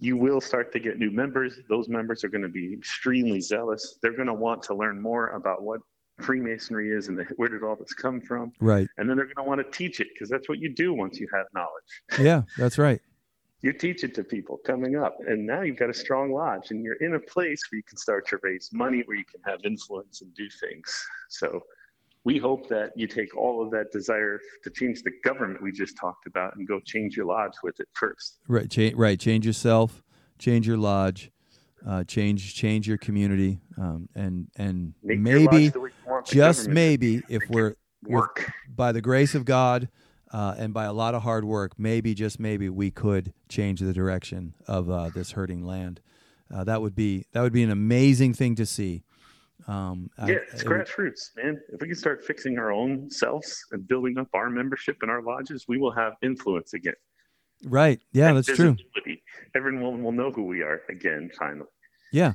You will start to get new members. Those members are going to be extremely zealous. They're going to want to learn more about what Freemasonry is and where did all this come from. Right. And then they're going to want to teach it because that's what you do once you have knowledge. Yeah, that's right. You teach it to people coming up, and now you've got a strong lodge, and you're in a place where you can start to raise money, where you can have influence and do things. So we hope that you take all of that desire to change the government we just talked about and go change your lodge with it first. Right, change yourself, change your lodge, change your community, and maybe, just maybe, if we're by the grace of God, and by a lot of hard work, maybe, just maybe, we could change the direction of this hurting land. That would be an amazing thing to see. Scratch roots, man. If we can start fixing our own selves and building up our membership in our lodges, we will have influence again. Right. Yeah, and that's visibility. True. Everyone will know who we are again, finally. Yeah.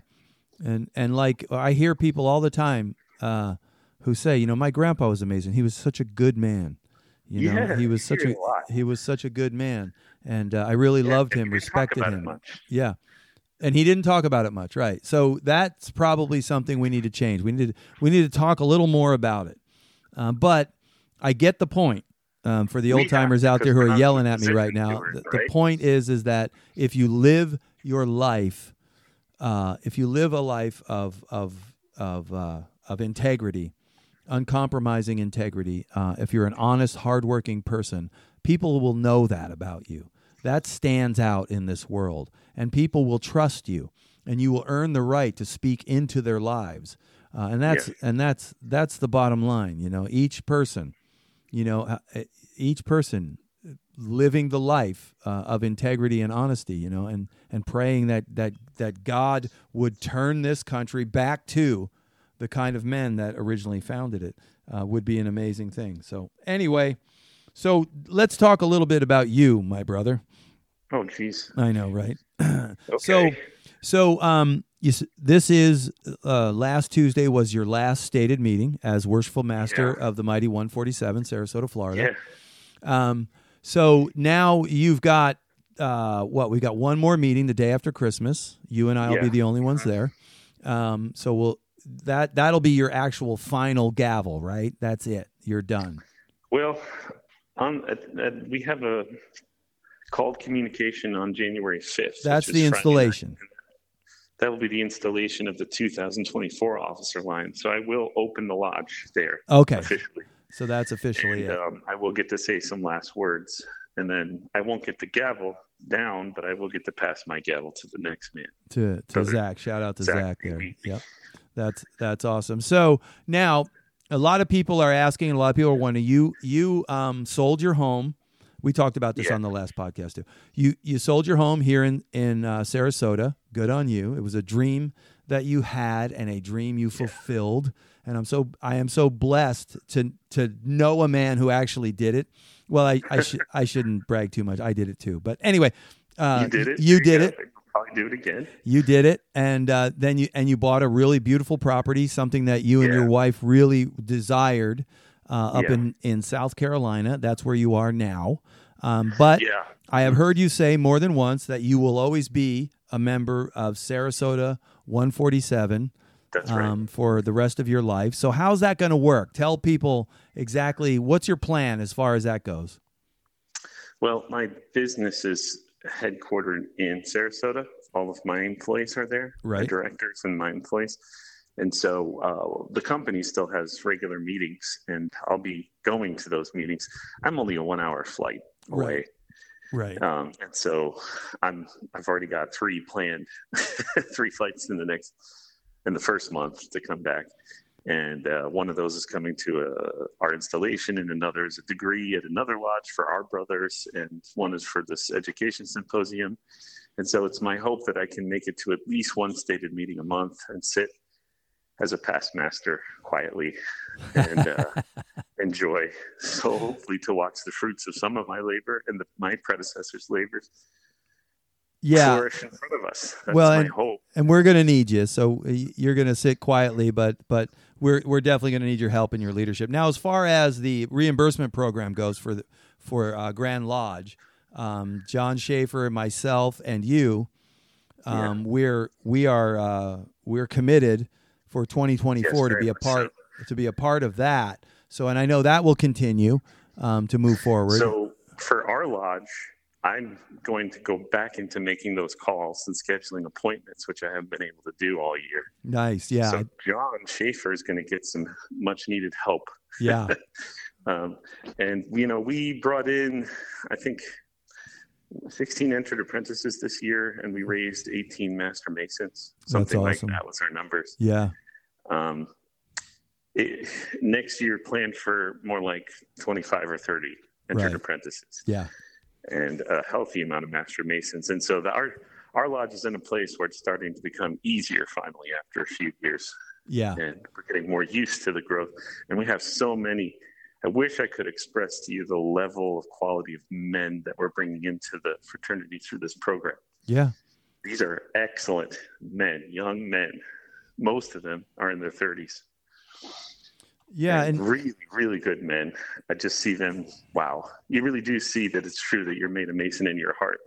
And like I hear people all the time who say, you know, my grandpa was amazing. He was such a good man. You know, he was such a good man, and I really loved him, respected him. Yeah, and he didn't talk about it much, right? So that's probably something we need to change. We need to talk a little more about it. But I get the point for the old timers out there who are yelling at me right now. The point is that if you live your life if you live a life of integrity, uncompromising integrity, if you're an honest, hardworking person, people will know that about you. That stands out in this world, and people will trust you, and you will earn the right to speak into their lives. And that's the bottom line. You know, each person living the life of integrity and honesty, you know, and praying that God would turn this country back to the kind of men that originally founded it would be an amazing thing. So anyway, so let's talk a little bit about you, my brother. Oh, geez. I know, right? Okay. So this is last Tuesday was your last stated meeting as Worshipful Master of the Mighty 147, Sarasota, Florida. Yeah. So now you've got we got one more meeting the day after Christmas. You and I will be the only ones there. So that'll be your actual final gavel, right? That's it. You're done. Well, we have a called communication on January 5th. That's the installation. That will be the installation of the 2024 officer line. So I will open the lodge there. Okay. Officially. So that's officially it. I will get to say some last words, and then I won't get the gavel down, but I will get to pass my gavel to the next man. To Zach. Shout out to Zach there. Yep. That's awesome. So now a lot of people are asking, a lot of people are wondering, you sold your home. We talked about this on the last podcast too. You sold your home here in Sarasota. Good on you. It was a dream that you had and a dream you fulfilled. And I am so blessed to know a man who actually did it. Well, I shouldn't brag too much. I did it too. But anyway, you did it. You did it. I'll probably do it again. You did it, and then you bought a really beautiful property, something that you and your wife really desired up in South Carolina. That's where you are now. But I have heard you say more than once that you will always be a member of Sarasota 147. That's right. For the rest of your life. So how's that going to work? Tell people exactly what's your plan as far as that goes. Well, my business is headquartered in Sarasota. All of my employees are there, right? My directors and my employees. And so the company still has regular meetings, and I'll be going to those meetings. I'm only a 1 hour flight away. Right. And so I've already got three planned, three flights in the first month to come back. And one of those is coming to our installation, and another is a degree at another lodge for our brothers, and one is for this education symposium. And so it's my hope that I can make it to at least one stated meeting a month and sit as a past master quietly and enjoy. So hopefully to watch the fruits of some of my labor and my predecessors' labors. Flourish in front of us. That's my hope. And we're going to need you. So you're going to sit quietly, but we're definitely going to need your help and your leadership. Now, as far as the reimbursement program goes for Grand Lodge, John Schaefer and myself and you, we're committed for 2024 to be a part of that. So, and I know that will continue to move forward. So for our lodge, I'm going to go back into making those calls and scheduling appointments, which I haven't been able to do all year. Nice, yeah. So John Schaefer is going to get some much-needed help. Yeah. And, you know, we brought in, I think, 16 entered apprentices this year, and we raised 18 Master Masons. Something awesome. Like that was our numbers. Yeah. Next year, planned for more like 25 or 30 entered apprentices. Yeah. And a healthy amount of Master Masons. And so our lodge is in a place where it's starting to become easier finally after a few years. Yeah. And we're getting more used to the growth. And we have so many. I wish I could express to you the level of quality of men that we're bringing into the fraternity through this program. Yeah. These are excellent men, young men. Most of them are in their 30s. Yeah, and really, really good men. I just see them. Wow, you really do see that it's true that you're made a Mason in your heart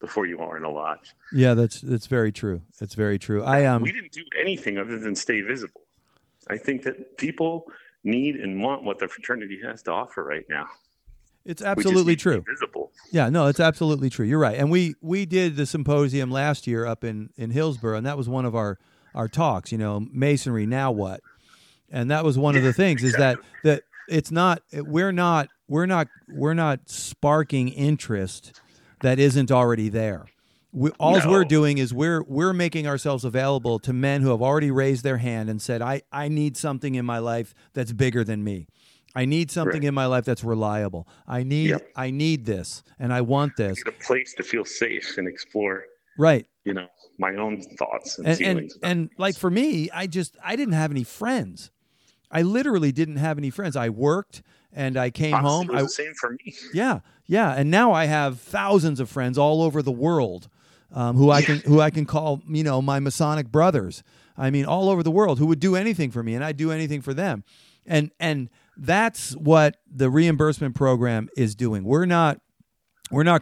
before you are in a lodge. Yeah, that's very true. It's very true. We didn't do anything other than stay visible. I think that people need and want what the fraternity has to offer right now. It's absolutely true. Visible. Yeah, no, it's absolutely true. You're right. And we did the symposium last year up in Hillsborough, and that was one of our talks, you know, Masonry, now what? And that was one of the things is that it's not, we're not sparking interest that isn't already there. We're doing is we're making ourselves available to men who have already raised their hand and said, I need something in my life that's bigger than me. I need something in my life that's reliable. I need this, and I want this. I need a place to feel safe and explore. Right. You know, my own thoughts and feelings. And like for me, I didn't have any friends. I literally didn't have any friends. I worked and I came home. It was the same for me. Yeah, yeah. And now I have thousands of friends all over the world who I can call, you know, my Masonic brothers. I mean, all over the world, who would do anything for me, and I do anything for them. And that's what the reimbursement program is doing. We're not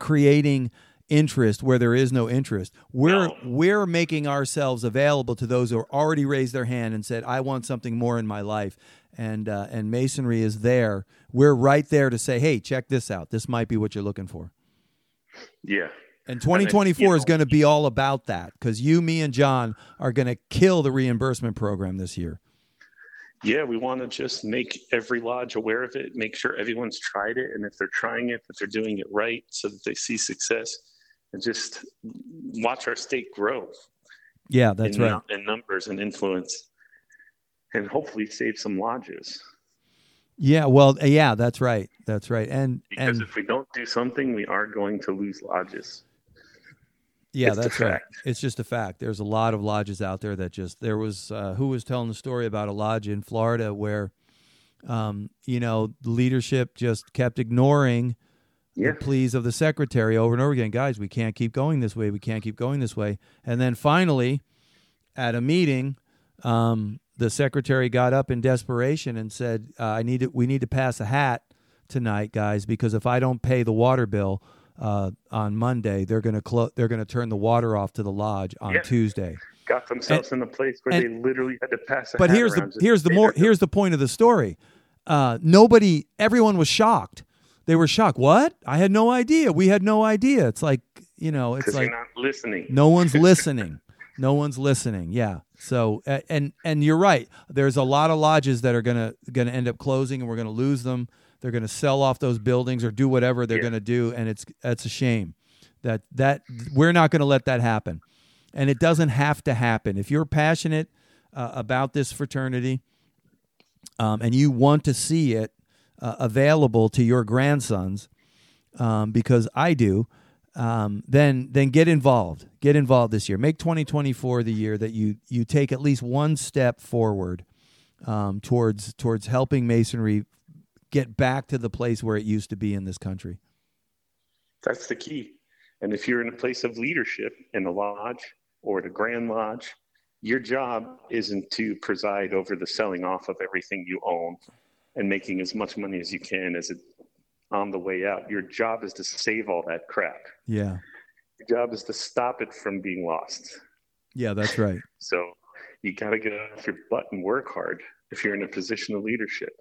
creating interest where there is no interest. We're making ourselves available to those who are already raised their hand and said, I want something more in my life. And Masonry is there. We're right there to say, hey, check this out. This might be what you're looking for. Yeah. And 2024 is going to be all about that, because you, me, and John are going to kill the reimbursement program this year. Yeah, we want to just make every lodge aware of it, make sure everyone's tried it, and if they're trying it, that they're doing it right so that they see success, and just watch our state grow. Yeah, that's right. In numbers and influence, and hopefully save some lodges. Yeah, well, yeah, that's right. That's right. Because if we don't do something, we are going to lose lodges. Yeah, that's right. It's just a fact. There's a lot of lodges out there that just, there was, who was telling the story about a lodge in Florida where, you know, leadership just kept ignoring the pleas of the secretary over and over again. Guys, we can't keep going this way. We can't keep going this way. And then finally, at a meeting, the secretary got up in desperation and said, we need to pass a hat tonight, guys, because if I don't pay the water bill, on Monday, they're going to turn the water off to the lodge on Tuesday. Got themselves in a place where they literally had to pass. But here's the point of the story. Everyone was shocked. They were shocked. What? I had no idea. We had no idea. It's like, you know, it's like you're not listening. No one's listening. No one's listening. Yeah. So, and you're right. There's a lot of lodges that are going to end up closing, and we're going to lose them. They're going to sell off those buildings or do whatever they're going to do, and that's a shame. That we're not going to let that happen, and it doesn't have to happen. If you're passionate about this fraternity and you want to see it available to your grandsons, because I do, then get involved. Get involved this year. Make 2024 the year that you take at least one step forward towards helping Masonry get back to the place where it used to be in this country. That's the key. And if you're in a place of leadership in the lodge or the Grand Lodge, your job isn't to preside over the selling off of everything you own and making as much money as you can on the way out. Your job is to save all that crap. Yeah. Your job is to stop it from being lost. Yeah, that's right. So you got to get off your butt and work hard if you're in a position of leadership.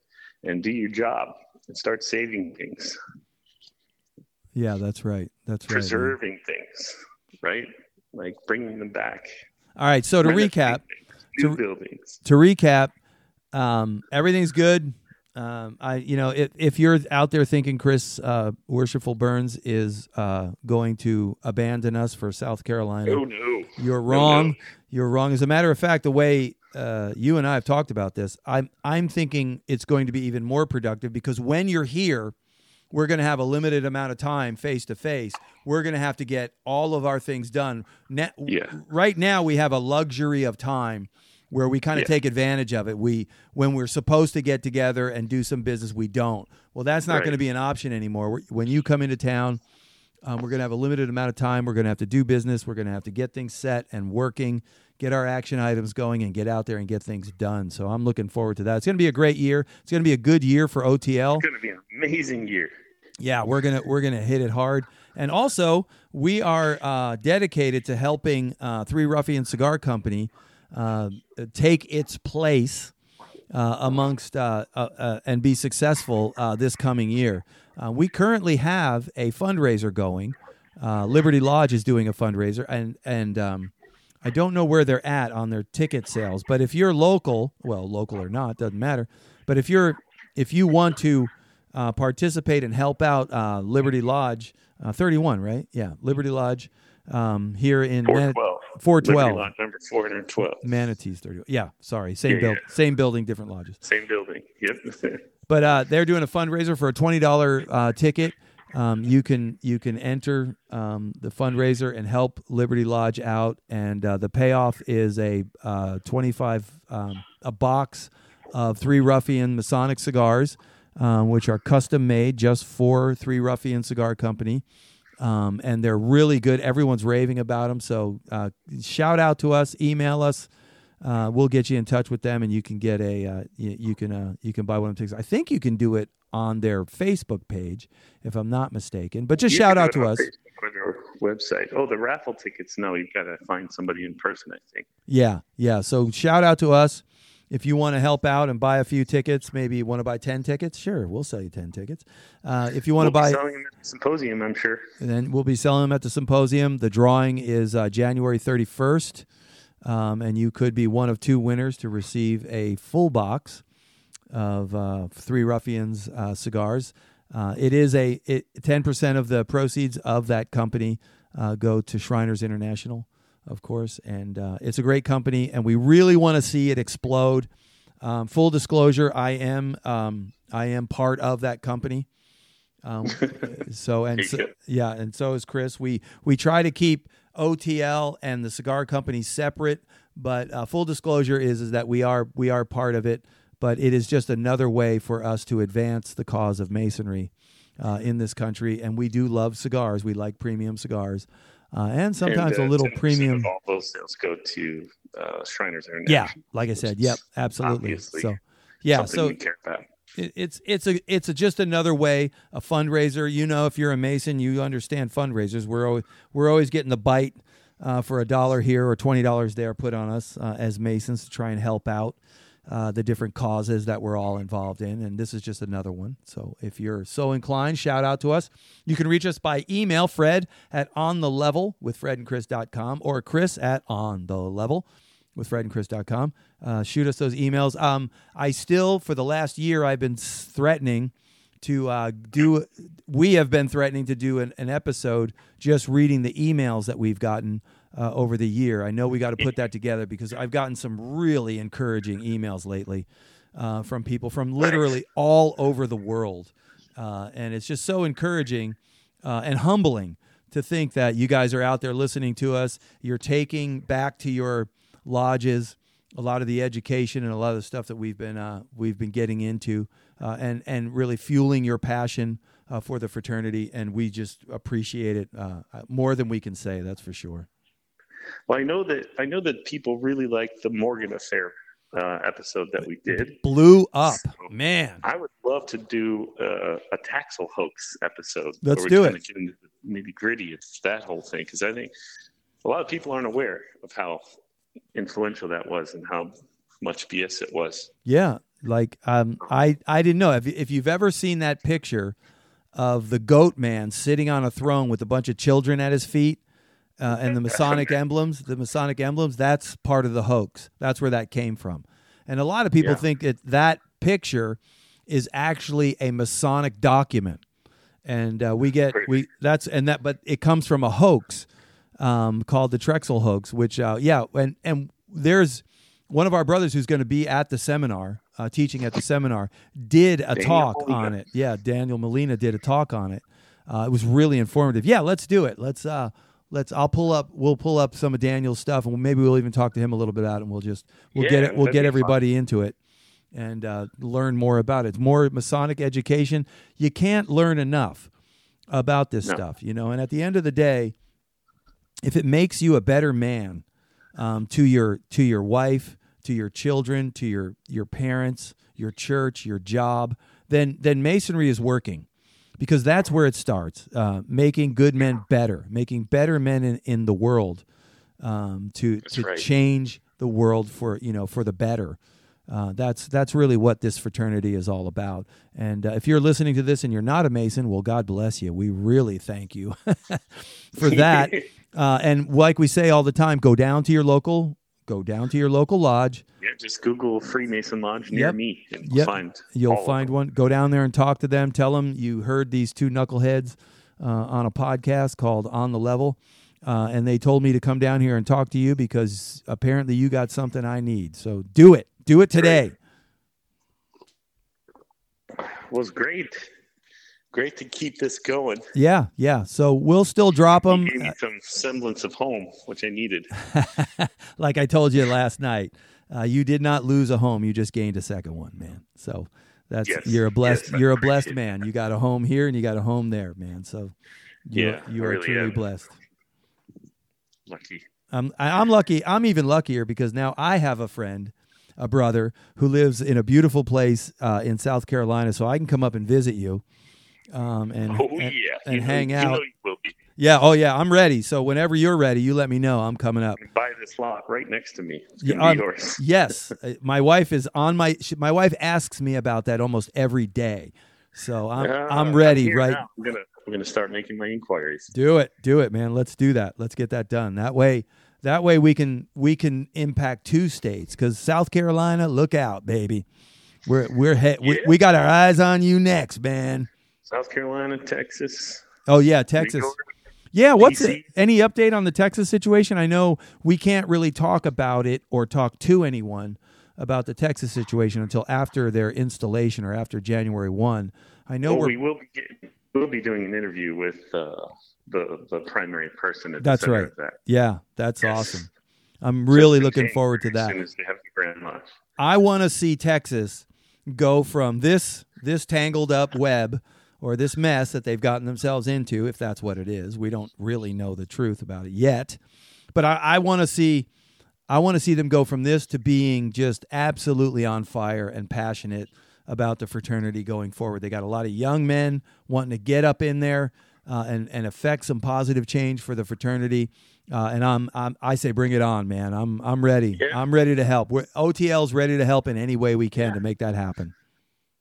And do your job and start saving things. Yeah, that's right. That's right. Preserving things, right? Like bringing them back. All right. So to recap, everything's good. If you're out there thinking Chris Worshipful Burns is going to abandon us for South Carolina, oh no, you're wrong. Oh, no. You're wrong. As a matter of fact, the way you and I have talked about this, I'm thinking it's going to be even more productive, because when you're here, we're going to have a limited amount of time face to face. We're going to have to get all of our things done. Right now, we have a luxury of time where we kind of take advantage of it. When we're supposed to get together and do some business, we don't. Well, that's not going to be an option anymore. When you come into town, we're going to have a limited amount of time. We're going to have to do business. We're going to have to get things set and working, get our action items going, and get out there and get things done. So I'm looking forward to that. It's going to be a great year. It's going to be a good year for OTL. It's going to be an amazing year. Yeah, we're going to hit it hard. And also, we are dedicated to helping Three Ruffians Cigar Company take its place amongst and be successful this coming year. We currently have a fundraiser going. Liberty Lodge is doing a fundraiser, and I don't know where they're at on their ticket sales, but if you're local, well, local or not, doesn't matter. But if you want to participate and help out Liberty Lodge 31, right? Yeah, Liberty Lodge here in 412. 412. Liberty Lodge number 412. Manatees 31. Yeah, sorry, same building, different lodges. Same building. Yep. But they're doing a fundraiser for a $20 ticket. You can enter the fundraiser and help Liberty Lodge out, and the payoff is a 25 a box of Three Ruffian Masonic cigars, which are custom made just for Three Ruffian Cigar Company, and they're really good. Everyone's raving about them, so shout out to us, email us. We'll get you in touch with them, and you can get a you can buy one of them. I think you can do it on their Facebook page, if I'm not mistaken. But just shout out to us. Website. Oh, the raffle tickets. No, you've got to find somebody in person, I think. Yeah. So shout out to us. If you want to help out and buy a few tickets, maybe you want to buy 10 tickets. Sure, we'll sell you 10 tickets. If you want to buy, we'll be selling them at the symposium, I'm sure. And then we'll be selling them at the symposium. The drawing is January 31st, and you could be one of two winners to receive a full box of Three Ruffians cigars. It is 10% of the proceeds of that company go to Shriners International, of course, and it's a great company, and we really want to see it explode. Full disclosure, I am part of that company. And so is Chris. We try to keep OTL and the cigar company separate, but full disclosure is that we are part of it. But it is just another way for us to advance the cause of Masonry in this country. And we do love cigars. We like premium cigars. And sometimes a little premium. All those sales go to Shriners International. Yeah, like I said. Yep, absolutely. So, yeah, so we care about. It's just another way, a fundraiser. You know, if you're a Mason, you understand fundraisers. We're always getting the bite for $1 here or $20 there put on us as Masons to try and help out the different causes that we're all involved in, and this is just another one. So if you're so inclined, shout out to us. You can reach us by email, Fred at onthelevelwithfredandchris.com or Chris at onthelevelwithfredandchris.com. Shoot us those emails. I still, for the last year, I've been threatening to do an episode just reading the emails that we've gotten over the year. I know we got to put that together because I've gotten some really encouraging emails lately from people from literally all over the world. And it's just so encouraging and humbling to think that you guys are out there listening to us. You're taking back to your lodges a lot of the education and a lot of the stuff that we've been getting into and really fueling your passion for the fraternity. And we just appreciate it more than we can say, that's for sure. Well, I know that people really liked the Morgan Affair episode that we did. It blew up, so, man. I would love to do a Taxil hoax episode. Let's do it. Get into the nitty-gritty of that whole thing, because I think a lot of people aren't aware of how influential that was and how much BS it was. Yeah, like I didn't know. If you've ever seen that picture of the goat man sitting on a throne with a bunch of children at his feet, and the Masonic emblems, that's part of the hoax. That's where that came from. And a lot of people think that picture is actually a Masonic document. And but it comes from a hoax called the Trexel hoax, which, and there's one of our brothers who's going to be at the seminar, teaching at the seminar, did a talk on it. Yeah, Daniel Molina did a talk on it. It was really informative. Yeah, let's do it. We'll pull up some of Daniel's stuff, and maybe we'll even talk to him a little bit about it, and we'll get everybody into it and learn more about it. It's more Masonic education. You can't learn enough about this stuff, you know. And at the end of the day, if it makes you a better man to your wife, to your children, to your parents, your church, your job, then Masonry is working. Because that's where it starts, making good men better, making better men in the world, to change the world for the better, That's really what this fraternity is all about. And if you're listening to this and you're not a Mason, well, God bless you. We really thank you for that. And like we say all the time, go down to your local lodge. Yeah, just Google Freemason Lodge near me, and you'll find one. Go down there and talk to them. Tell them you heard these two knuckleheads on a podcast called On the Level, and they told me to come down here and talk to you because apparently you got something I need. So do it. Do it today. Was great. Great to keep this going. Yeah. So we'll still drop them. You gave me some semblance of home, which I needed. Like I told you last night, you did not lose a home; you just gained a second one, man. So you're a blessed man. You got a home here and you got a home there, man. So you are truly blessed. Lucky. I'm lucky. I'm even luckier because now I have a friend, a brother who lives in a beautiful place in South Carolina, so I can come up and visit you. And hang out. Yeah. Oh yeah. I'm ready. So whenever you're ready, you let me know. I'm coming up. Buy this lot right next to me. It's gonna be yours. Yes. My wife is on my wife asks me about that almost every day. So I'm ready. Right. Now. I'm going to start making my inquiries. Do it, man. Let's do that. Let's get that done. That way we can impact two states, because South Carolina, look out, baby. We got our eyes on you next, man. South Carolina, Texas. Oh, yeah, Texas. Yeah, what's it? Any update on the Texas situation? I know we can't really talk about it or talk to anyone about the Texas situation until after their installation or after January 1. I know we'll be doing an interview with the primary person at the center of that. Yeah, that's awesome. I'm really looking forward to that. As soon as they have the Grand Lodge. I want to see Texas go from this tangled up web or this mess that they've gotten themselves into, if that's what it is. We don't really know the truth about it yet. But I want to see them go from this to being just absolutely on fire and passionate about the fraternity going forward. They got a lot of young men wanting to get up in there and affect some positive change for the fraternity. And I say bring it on, man. I'm ready. Yeah. I'm ready to help. OTL's ready to help in any way we can to make that happen.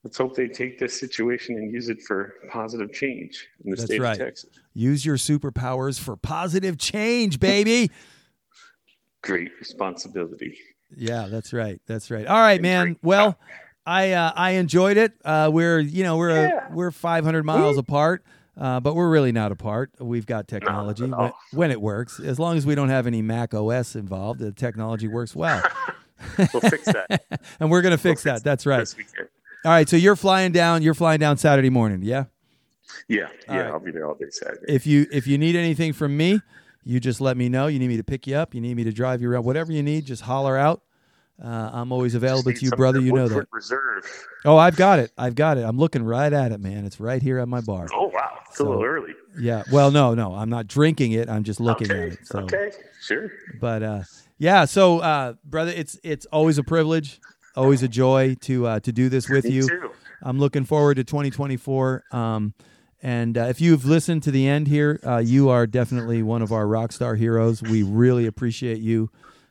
Let's hope they take this situation and use it for positive change in the state of Texas. Use your superpowers for positive change, baby. Great responsibility. Yeah, that's right. All right, man. Well, I enjoyed it. We're 500 miles apart, but we're really not apart. We've got technology when it works. As long as we don't have any Mac OS involved, the technology works well. We'll fix that. And we're going to fix that. That's right. Yes, we can. All right, so you're flying down Saturday morning, yeah? Yeah, right. I'll be there all day Saturday. If you need anything from me, you just let me know. You need me to pick you up, you need me to drive you around, whatever you need, just holler out. I'm always available to you, brother, you know that. Reserve. Oh, I've got it. I'm looking right at it, man. It's right here at my bar. Oh, wow. It's a little early. Yeah, well, no, I'm not drinking it. I'm just looking at it. So. Okay, sure. But, so, brother, it's always a privilege. Always a joy to do this with you. Too. I'm looking forward to 2024. And if you've listened to the end here, you are definitely one of our rock star heroes. We really appreciate you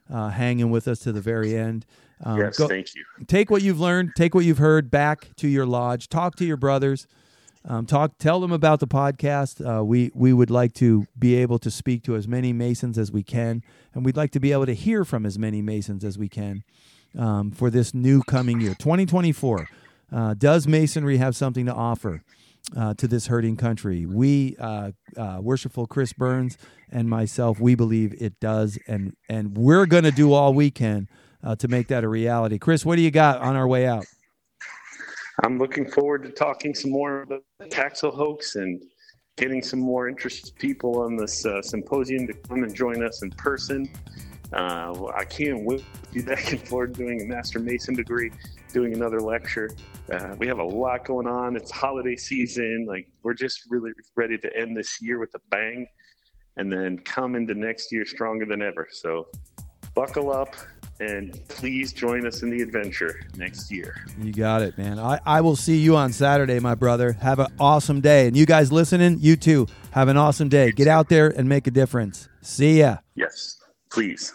hanging with us to the very end. Thank you. Take what you've learned, take what you've heard back to your lodge. Talk to your brothers. Tell them about the podcast. We would like to be able to speak to as many Masons as we can, and we'd like to be able to hear from as many Masons as we can. For this new coming year, 2024. Does Masonry have something to offer to this hurting country? We, Worshipful Chris Burns and myself, we believe it does, and we're going to do all we can to make that a reality. Chris, what do you got on our way out? I'm looking forward to talking some more about the Taxil hoax and getting some more interested people on this symposium to come and join us in person. I can't wait to be back and forth doing a Master Mason degree, doing another lecture. We have a lot going on. It's holiday season. We're just really ready to end this year with a bang and then come into next year stronger than ever. So buckle up and please join us in the adventure next year. You got it, man. I will see you on Saturday, my brother. Have an awesome day. And you guys listening, you too, have an awesome day. Get out there and make a difference. See ya. Yes, please.